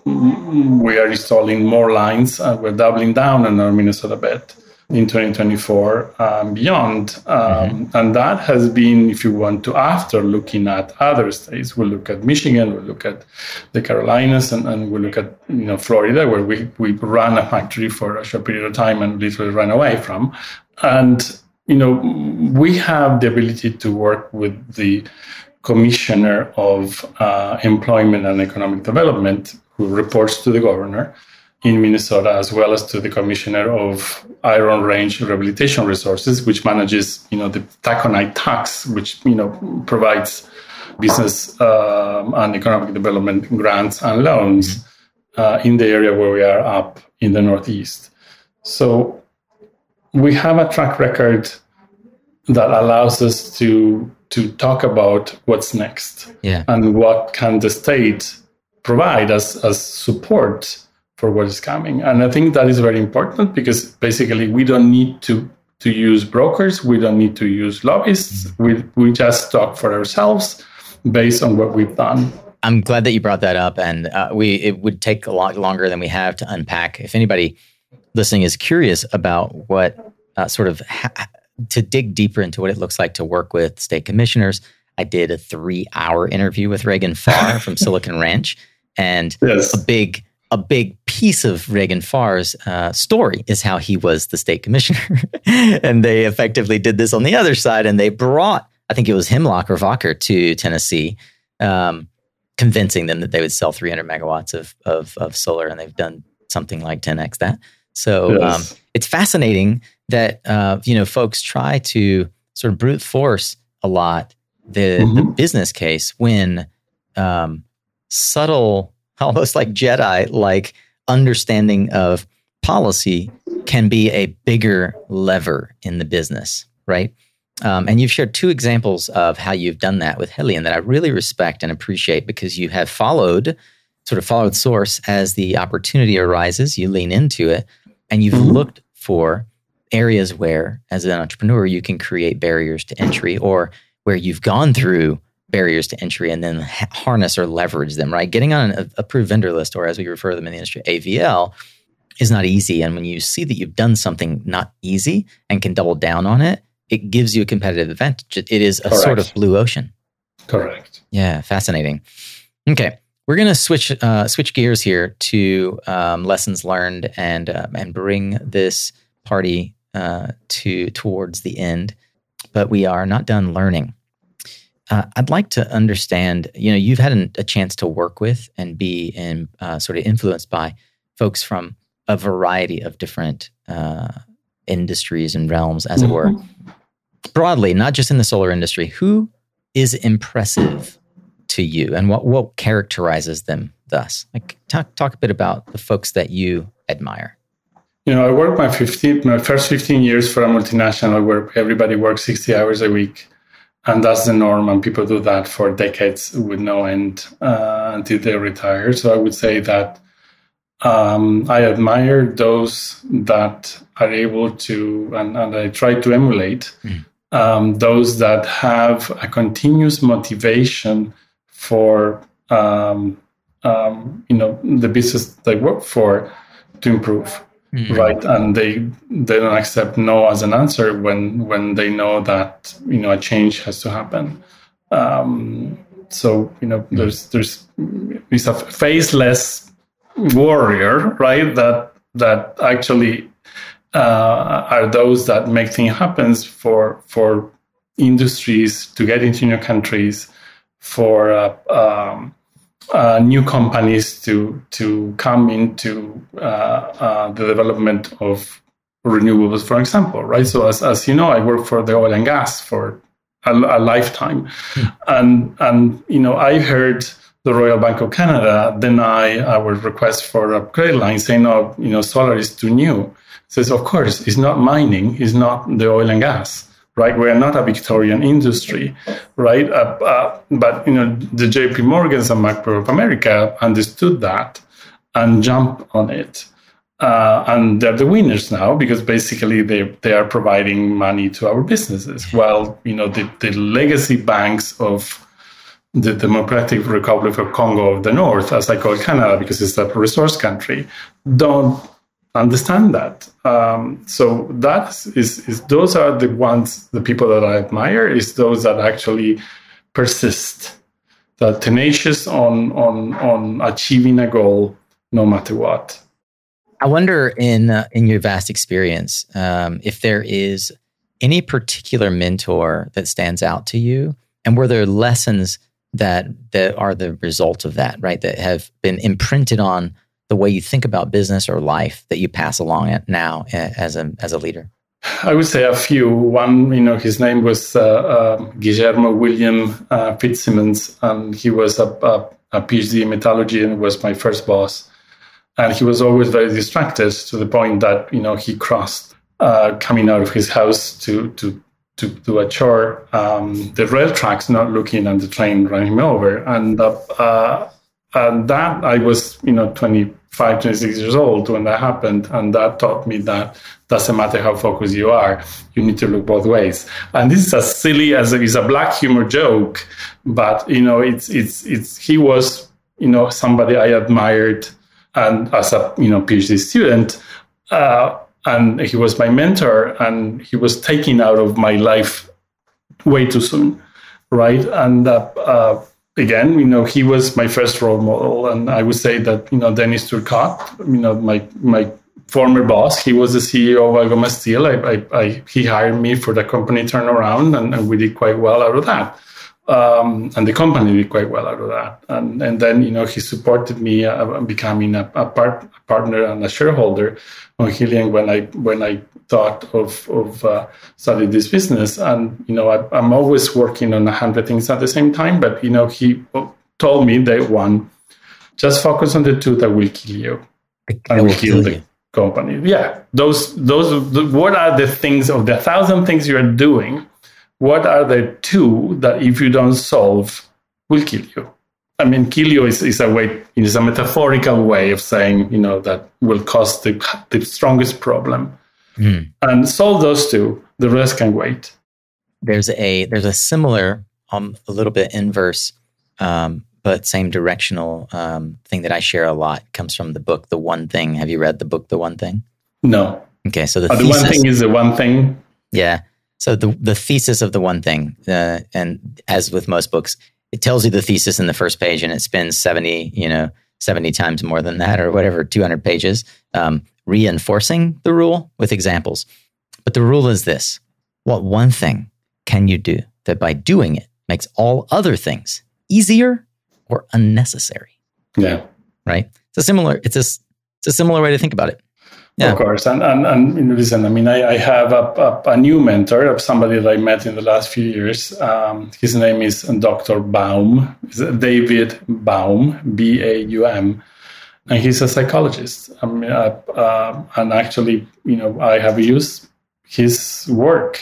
we are installing more lines and we're doubling down on our Minnesota bet in 2024 and beyond. And that has been, if you want to, after looking at other states, we'll look at Michigan, we'll look at the Carolinas, and we'll look at, you know, Florida, where we ran a factory for a short period of time and literally ran away from. And, you know, we have the ability to work with the Commissioner of Employment and Economic Development, who reports to the governor in Minnesota, as well as to the Commissioner of Iron Range Rehabilitation Resources, which manages, you know, the taconite tax, which, you know, provides business and economic development grants and loans in the area where we are up in the Northeast. So we have a track record that allows us to talk about what's next and what can the state provide as support for what is coming. And I think that is very important because basically we don't need to use brokers. We don't need to use lobbyists. We just talk for ourselves based on what we've done. I'm glad that you brought that up. And it would take a lot longer than we have to unpack. If anybody listening is curious about what to dig deeper into what it looks like to work with state commissioners, I did a 3-hour interview with Reagan Farr from Silicon Ranch. And a big piece of Reagan Farr's story is how he was the state commissioner. And they effectively did this on the other side. And they brought, I think it was Hemlock or Vocker to Tennessee, convincing them that they would sell 300 megawatts of solar. And they've done something like 10x that. So it's fascinating that, you know, folks try to sort of brute force a lot the business case when subtle, almost like Jedi-like understanding of policy can be a bigger lever in the business, right? And you've shared two examples of how you've done that with Heliene that I really respect and appreciate because you have followed source as the opportunity arises, you lean into it, and you've looked for areas where, as an entrepreneur, you can create barriers to entry or where you've gone through barriers to entry and then harness or leverage them, right? Getting on an approved vendor list, or as we refer to them in the industry, AVL, is not easy. And when you see that you've done something not easy and can double down on it, it gives you a competitive advantage. It is a sort of blue ocean. Correct. Yeah, fascinating. Okay, we're going to switch gears here to lessons learned and bring this party towards the end, but we are not done learning. I'd like to understand, you know, you've had a chance to work with and be sort of influenced by folks from a variety of different industries and realms, as it were. Broadly, not just in the solar industry, who is impressive to you and what characterizes them thus? Like talk a bit about the folks that you admire. You know, I worked my first 15 years for a multinational where everybody works 60 hours a week. And that's the norm, and people do that for decades with no end until they retire. So I would say that I admire those that are able to, and I try to emulate, those that have a continuous motivation for, you know, the business they work for to improve. Right. And they don't accept no as an answer when they know that, you know, a change has to happen. So, you know, there's a faceless warrior, right, that actually are those that make things happen for industries to get into new countries, for new companies to come into the development of renewables, for example, right? So as you know, I worked for the oil and gas for a lifetime. And you know, I heard the Royal Bank of Canada deny our request for a credit line, saying, no, you know, solar is too new. It says, of course, it's not mining, it's not the oil and gas. Right, we are not a Victorian industry, right? But you know, the J.P. Morgans and Bank of America understood that and jumped on it. And they're the winners now, because basically they are providing money to our businesses. While, you know, the legacy banks of the Democratic Republic of Congo of the North, as I call Canada, because it's a resource country, don't understand that. So that is those are the ones, the people that I admire, is those that actually persist, that tenacious on achieving a goal no matter what. I wonder, in your vast experience, if there is any particular mentor that stands out to you, and were there lessons that are the result of that, right? That have been imprinted on the way you think about business or life that you pass along at now as a leader? I would say a few. One, you know, his name was Guillermo William Fitzsimmons, and he was a PhD in metallurgy and was my first boss. And he was always very distracted, to the point that, you know, he crossed coming out of his house to do a chore, the rail tracks, not looking, and the train ran him over. And that, I was, you know, 25, 26 years old when that happened. And that taught me that doesn't matter how focused you are, you need to look both ways. And this is as silly as it is, a black humor joke, but, you know, it's he was, you know, somebody I admired, and as a, you know, PhD student, and he was my mentor, and he was taken out of my life way too soon, right? And again, you know, he was my first role model. And I would say that, you know, Dennis Turcotte, you know, my former boss, he was the CEO of Algoma Steel. He hired me for the company turnaround, and we did quite well out of that. And the company did quite well out of that. And then, you know, he supported me becoming a partner and a shareholder on Heliene when I thought of starting this business. And, you know, I'm always working on 100 things at the same time. But, you know, he told me day one, just focus on the two that will kill you. And will kill the company. Yeah. Those, what are the things of the 1,000 things you are doing? What are the two that, if you don't solve, will kill you? I mean, kill you is a way, is a metaphorical way of saying, you know, that will cause the strongest problem. Mm. And solve those two, the rest can wait. There's a similar, a little bit inverse, but same directional thing that I share a lot. It comes from the book, The One Thing. Have you read the book, The One Thing? No. Okay, so the thesis, one thing is the one thing. Yeah. So the thesis of The One Thing, and as with most books, it tells you the thesis in the first page, and it spends 70 times more than that, or whatever, 200 pages, reinforcing the rule with examples. But the rule is this: what one thing can you do that by doing it makes all other things easier or unnecessary? Yeah. Right? It's a similar way to think about it. Yeah. Of course. And you know, listen, I mean, I have a new mentor, of somebody that I met in the last few years. His name is Dr. Baum, David Baum, B-A-U-M. And he's a psychologist. I mean, and actually, you know, I have used his work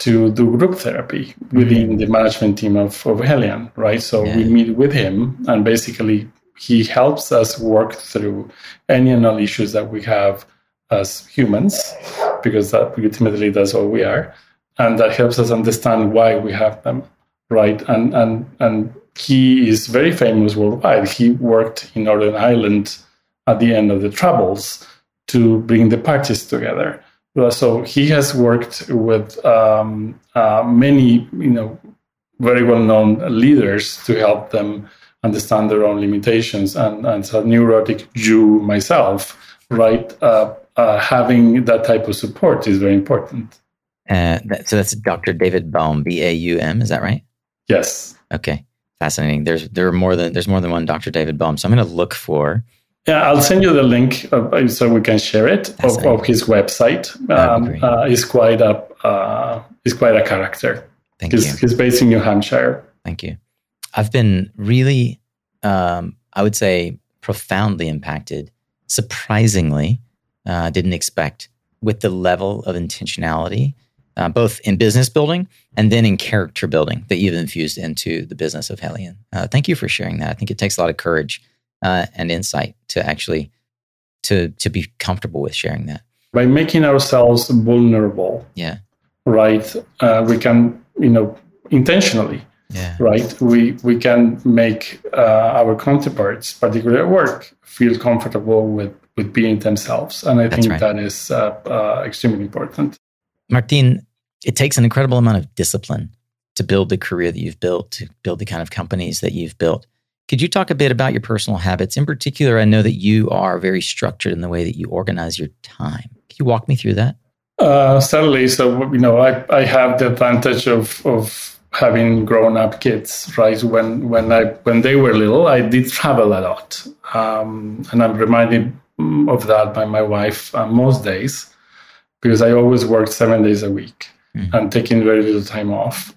to do group therapy within the management team of Heliene, right? So we meet with him, and basically he helps us work through any and all issues that we have as humans, because that ultimately that's all we are, and that helps us understand why we have them, right? And he is very famous worldwide. He worked in Northern Ireland at the end of the Troubles to bring the parties together. So he has worked with many, you know, very well-known leaders to help them understand their own limitations. And as a neurotic Jew myself, right, having that type of support is very important. So that's Dr. David Baum, B-A-U-M, is that right? Yes. Okay, fascinating. There's more than one Dr. David Baum, so I'm going to look for... Yeah, I'll send you the link so we can share it, of his website. He's quite a character. Thank you. He's based in New Hampshire. Thank you. I've been really, I would say, profoundly impacted, surprisingly, didn't expect, with the level of intentionality, both in business building and then in character building that you've infused into the business of Heliene. Thank you for sharing that. I think it takes a lot of courage and insight to actually to be comfortable with sharing that? By making ourselves vulnerable. Yeah. Right. We can, intentionally. Yeah. Right. We can make our counterparts, particularly at work, feel comfortable with being themselves. And I think that is extremely important. Martin, it takes an incredible amount of discipline to build the career that you've built, to build the kind of companies that you've built. Could you talk a bit about your personal habits? In particular, I know that you are very structured in the way that you organize your time. Can you walk me through that? Certainly. So, I have the advantage of having grown up kids, right? When they were little, I did travel a lot. And I'm reminded of that by my wife most days, because I always worked 7 days a week and taking very little time off.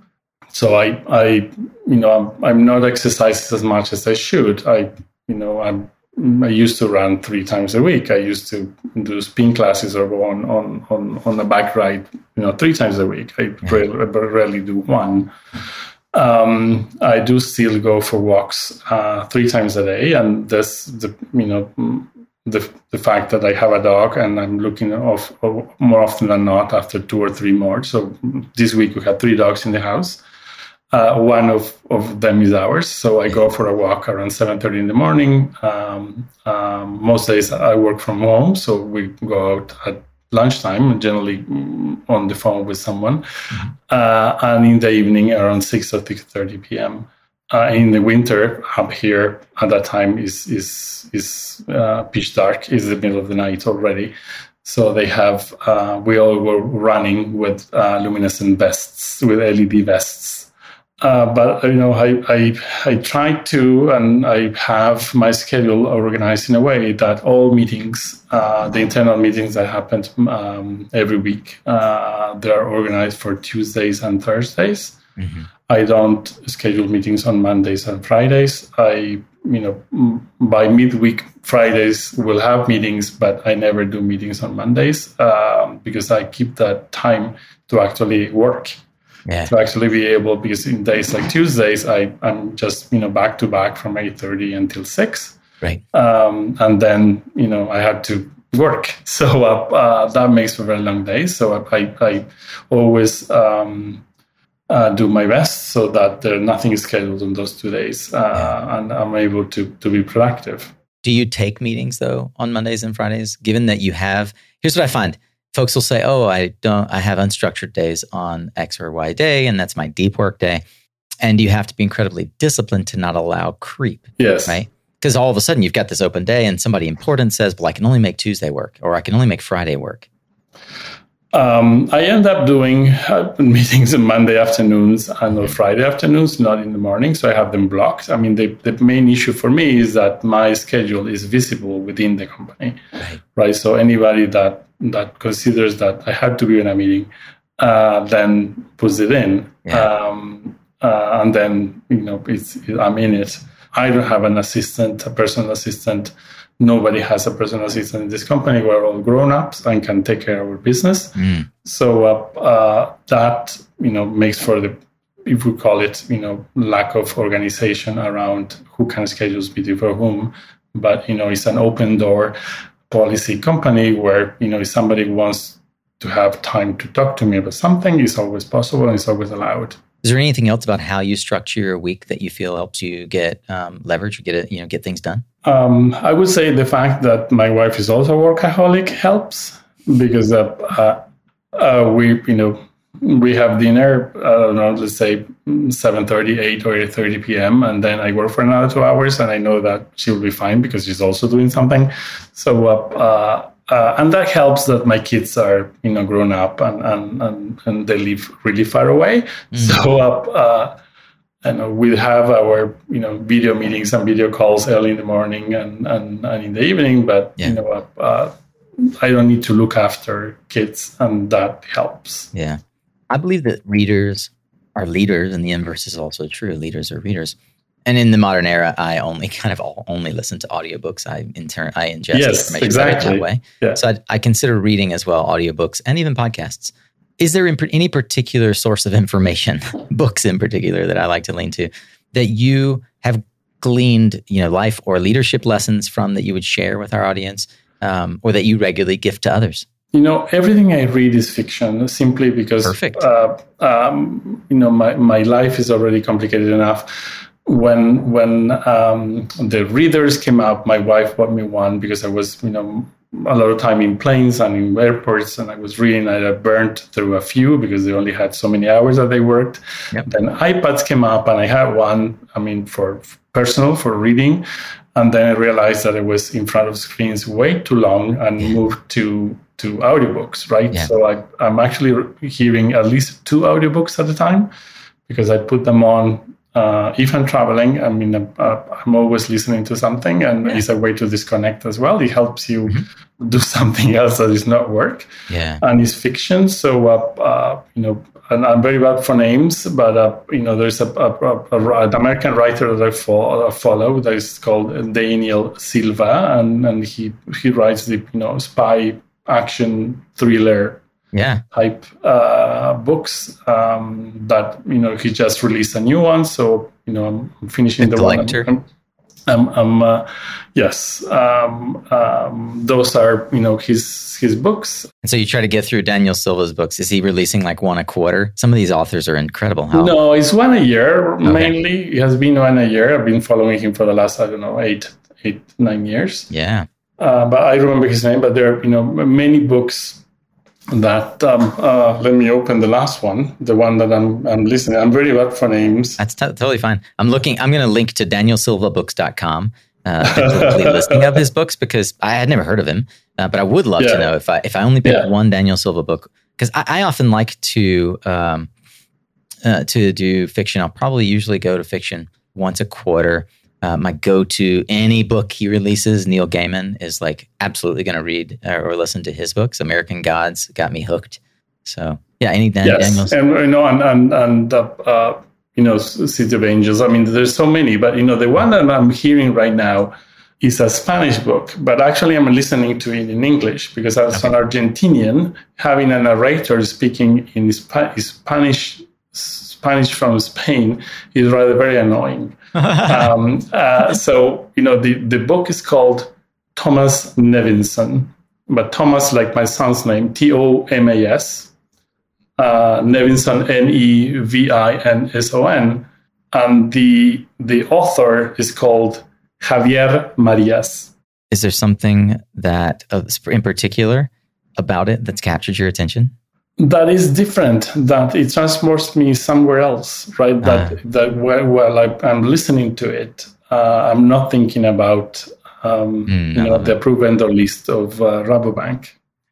So I'm not exercising as much as I should. I used to run 3 times a week. I used to do spin classes or go on the bike ride, 3 times a week. I rarely do one. I do still go for walks 3 times a day, and that's the fact that I have a dog and I'm looking more often than not after 2 or 3 more. So this week we had 3 dogs in the house. One of them is ours, so I go for a walk around 7:30 in the morning. Most days I work from home, so we go out at lunchtime, generally on the phone with someone, and in the evening around 6 or 6:30 p.m. In the winter up here at that time is pitch dark. It's the middle of the night already. So they have we all were running with luminescent vests, with LED vests. But I try to, and I have my schedule organized in a way that all meetings, the internal meetings that happen every week, they are organized for Tuesdays and Thursdays. Mm-hmm. I don't schedule meetings on Mondays and Fridays. By midweek Fridays we'll have meetings, but I never do meetings on Mondays because I keep that time to actually work. Yeah. To actually be able, because in days like Tuesdays, I'm just, back to back from 8:30 until 6. Right. And then, I had to work. So that makes for very long days. So I always do my best so that there nothing is scheduled on those 2 days. And I'm able to be productive. Do you take meetings, though, on Mondays and Fridays, given that you have? Here's what I find. Folks will say, I have unstructured days on X or Y day, and that's my deep work day. And you have to be incredibly disciplined to not allow creep. Yes. Right? Because all of a sudden you've got this open day and somebody important says, well, I can only make Tuesday work, or I can only make Friday work. I end up doing meetings on Monday afternoons and on Friday afternoons, not in the morning. So I have them blocked. I mean, the main issue for me is that my schedule is visible within the company, right? So anybody that considers that I have to be in a meeting, then puts it in. Yeah. And then, I'm in it. I don't have a personal assistant. Nobody has a personal assistant in this company. We're all grown-ups and can take care of our business. Mm. So that, makes for the, if we call it, lack of organization around who can schedule meetings for whom. But, it's an open door policy company where, if somebody wants to have time to talk to me about something, it's always possible and it's always allowed. Is there anything else about how you structure your week that you feel helps you get leverage or get things done? I would say the fact that my wife is also a workaholic helps, because we have dinner, let's say 7:30, 8 or 8:30 p.m. and then I work for another 2 hours, and I know that she'll be fine because she's also doing something. So and that helps that my kids are, grown up and they live really far away. Mm-hmm. So we have our, video meetings and video calls early in the morning and in the evening. But, I don't need to look after kids, and that helps. Yeah. I believe that readers are leaders, and the inverse is also true. Leaders are readers. And in the modern era, I only only listen to audiobooks. I ingest information that way. Yeah. So I consider reading as well, audiobooks and even podcasts. Is there any particular source of information, books in particular, that I like to lean to, that you have gleaned, life or leadership lessons from that you would share with our audience? or that you regularly gift to others? You know, everything I read is fiction, simply because my life is already complicated enough. When the readers came up, my wife bought me one because I was, a lot of time in planes and in airports, and I was reading, and I burnt through a few because they only had so many hours that they worked. Yep. Then iPads came up, and I had one, for personal, for reading. And then I realized that I was in front of screens way too long and moved to audiobooks, right? Yeah. So I'm actually hearing at least 2 audiobooks at a time because I put them on. If I'm traveling, I'm always listening to something, and it's a way to disconnect as well. It helps you do something else that is not work, and it's fiction. So, and I'm very bad for names, but there's an American writer that I follow that is called Daniel Silva, and he writes the spy action thriller. Type books that he just released a new one, so I'm finishing the one. Those are his books. And so you try to get through Daniel Silva's books. Is he releasing like one a quarter? Some of these authors are incredible. No, it's one a year mainly. It has been one a year. I've been following him for the last 8, 9 years. Yeah, but I remember his name. But there are many books. Let me open the last one, the one that I'm listening. I'm very bad for names. That's totally fine. I'm going to link to danielsilvabooks.com a complete listing of his books because I had never heard of him, but I would love to know if I only pick one Daniel Silva book, because I often like to do fiction. I'll probably usually go to fiction once a quarter. My go-to, any book he releases, Neil Gaiman is absolutely going to read or listen to his books. American Gods got me hooked. So any Daniels. And City of Angels. There's so many, but the one that I'm hearing right now is a Spanish book. But actually, I'm listening to it in English because as an Argentinian, having a narrator speaking in Spanish from Spain is rather very annoying. The book is called Thomas Nevinson, but Thomas, like my son's name, T-O-M-A-S, Nevinson, N-E-V-I-N-S-O-N. And the author is called Javier Marias. Is there something that in particular about it that's captured your attention? That is different, that it transports me somewhere else, right? That while I'm listening to it, I'm not thinking about, the approved vendor list of Rabobank.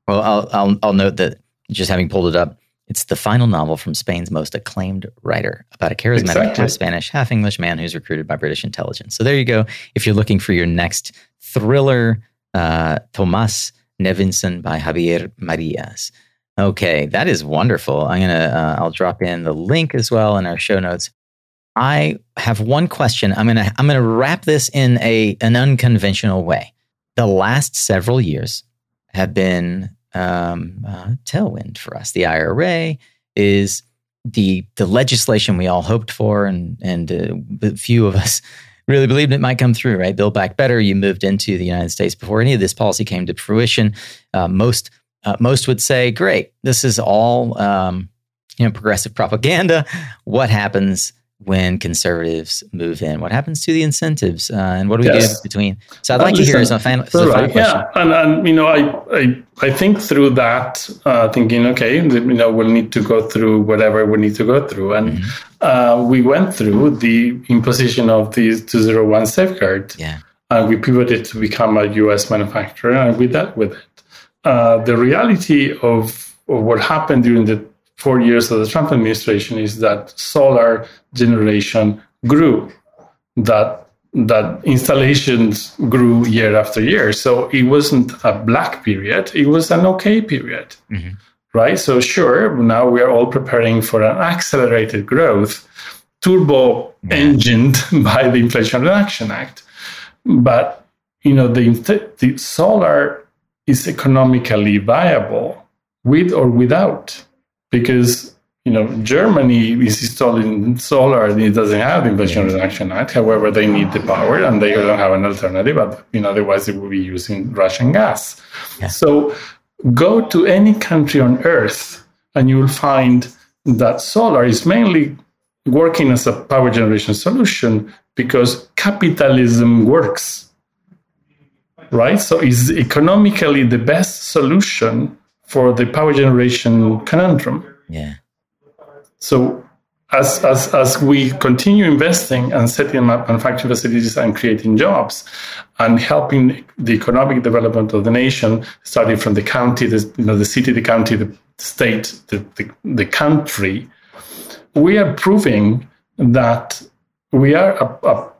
Well, I'll note that just having pulled it up, it's the final novel from Spain's most acclaimed writer about a charismatic half-Spanish, half-English man who's recruited by British intelligence. So there you go. If you're looking for your next thriller, Tomás Nevinson by Javier Marias. Okay, that is wonderful. I'll drop in the link as well in our show notes. I have one question. I'm gonna wrap this in an unconventional way. The last several years have been tailwind for us. The IRA is the legislation we all hoped for, and few of us really believed it might come through. Right, Build Back Better. You moved into the United States before any of this policy came to fruition. Most would say, great, this is all progressive propaganda. What happens when conservatives move in? What happens to the incentives? And what do we do between? So I'd like to hear as a final question. Yeah, I think through that, thinking, we'll need to go through whatever we need to go through. And we went through the imposition of the 201 safeguard. Yeah. We pivoted to become a U.S. manufacturer, and we dealt with it. The reality of what happened during the 4 years of the Trump administration is that solar generation grew, that installations grew year after year. So it wasn't a black period, it was an okay period, right? So sure, now we are all preparing for an accelerated growth, turbo-engined by the Inflation Reduction Act. But, the solar is economically viable with or without, because You know, Germany is installing solar and it doesn't have the Inflation Reduction Act. However, they need the power and they don't have an alternative. But, you know, otherwise, they would be using Russian gas. Yeah. So go to any country on Earth and you will find that solar is mainly working as a power generation solution because capitalism works. Right? So it's economically the best solution for the power generation conundrum. Yeah. So as we continue investing and setting up manufacturing facilities and creating jobs and helping the economic development of the nation, starting from the county, the city, the county, the state, the country, we are proving that we are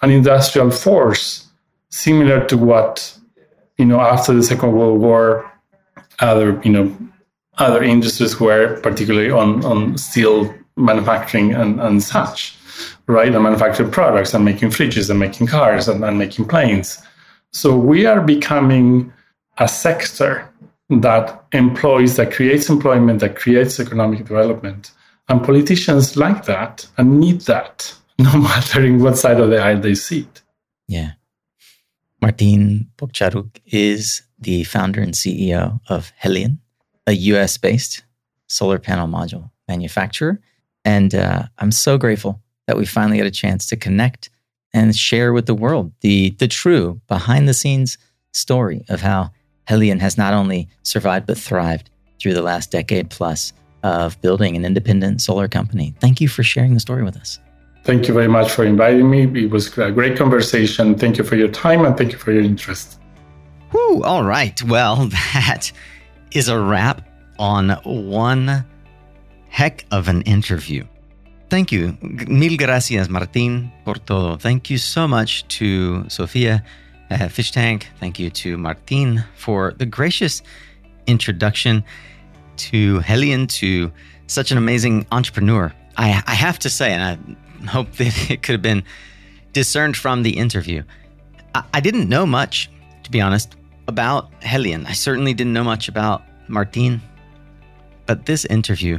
an industrial force similar to what, after the Second World War, other industries were, particularly on steel manufacturing and such, right? And manufacturing products and making fridges and making cars and making planes. So we are becoming a sector that creates employment, that creates economic development. And politicians like that and need that, no matter in what side of the aisle they sit. Yeah. Martin Pochtaruk is the founder and CEO of Heliene, a US-based solar panel module manufacturer. And I'm so grateful that we finally got a chance to connect and share with the world the true behind-the-scenes story of how Heliene has not only survived but thrived through the last decade plus of building an independent solar company. Thank you for sharing the story with us. Thank you very much for inviting me. It was a great conversation. Thank you for your time and thank you for your interest. Woo! All right. Well, that is a wrap on one heck of an interview. Thank you. Mil gracias, Martin, por todo. Thank you so much to Sofia Fish Tank. Thank you to Martin for the gracious introduction to Heliene, to such an amazing entrepreneur. I have to say, and I hope that it could have been discerned from the interview, I didn't know much, to be honest, about Heliene. I certainly didn't know much about Martin, but this interview,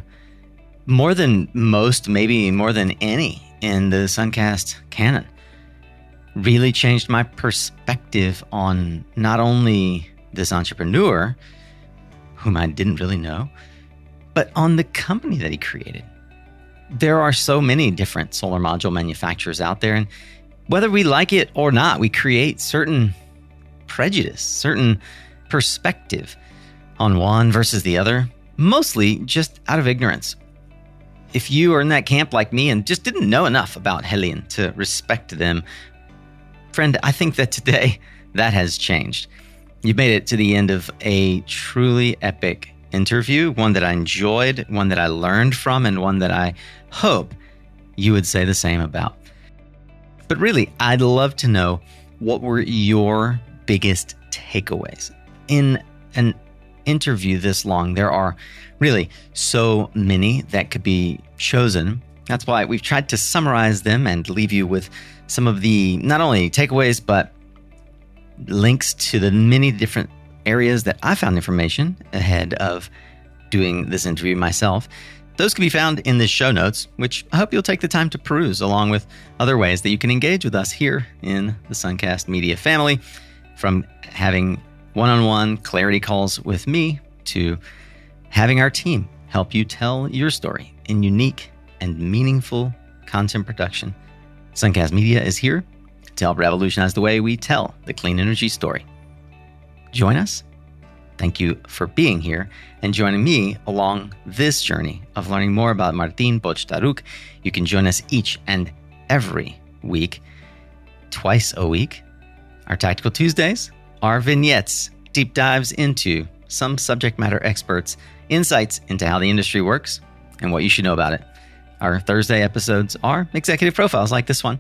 more than most, maybe more than any in the Suncast canon, really changed my perspective on not only this entrepreneur, whom I didn't really know, but on the company that he created. There are so many different solar module manufacturers out there, and whether we like it or not, we create certain prejudice, certain perspective on one versus the other, mostly just out of ignorance. If you are in that camp like me and just didn't know enough about Heliene to respect them, friend, I think that today that has changed. You've made it to the end of a truly epic interview, one that I enjoyed, one that I learned from, and one that I hope you would say the same about. But really, I'd love to know, what were your biggest takeaways? In an interview this long, there are really so many that could be chosen. That's why we've tried to summarize them and leave you with some of the not only takeaways, but links to the many different areas that I found information ahead of doing this interview myself. Those can be found in the show notes, which I hope you'll take the time to peruse, along with other ways that you can engage with us here in the Suncast Media family, from having one-on-one clarity calls with me to having our team help you tell your story in unique and meaningful content production. Suncast Media is here to help revolutionize the way we tell the clean energy story. Join us. Thank you for being here and joining me along this journey of learning more about Martin Pochtaruk. You can join us each and every week, twice a week. Our Tactical Tuesdays are vignettes, deep dives into some subject matter experts, insights into how the industry works and what you should know about it. Our Thursday episodes are executive profiles like this one,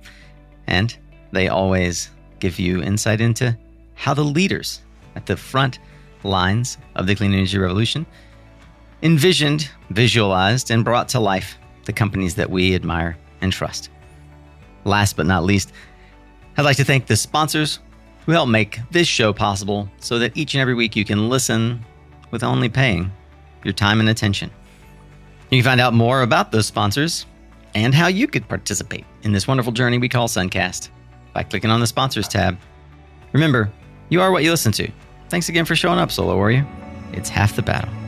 and they always give you insight into how the leaders at the front lines of the clean energy revolution envisioned, visualized, and brought to life the companies that we admire and trust. Last but not least, I'd like to thank the sponsors who help make this show possible so that each and every week you can listen with only paying your time and attention. You can find out more about those sponsors and how you could participate in this wonderful journey we call Suncast by clicking on the Sponsors tab. Remember, you are what you listen to. Thanks again for showing up, Solo Warrior. It's half the battle.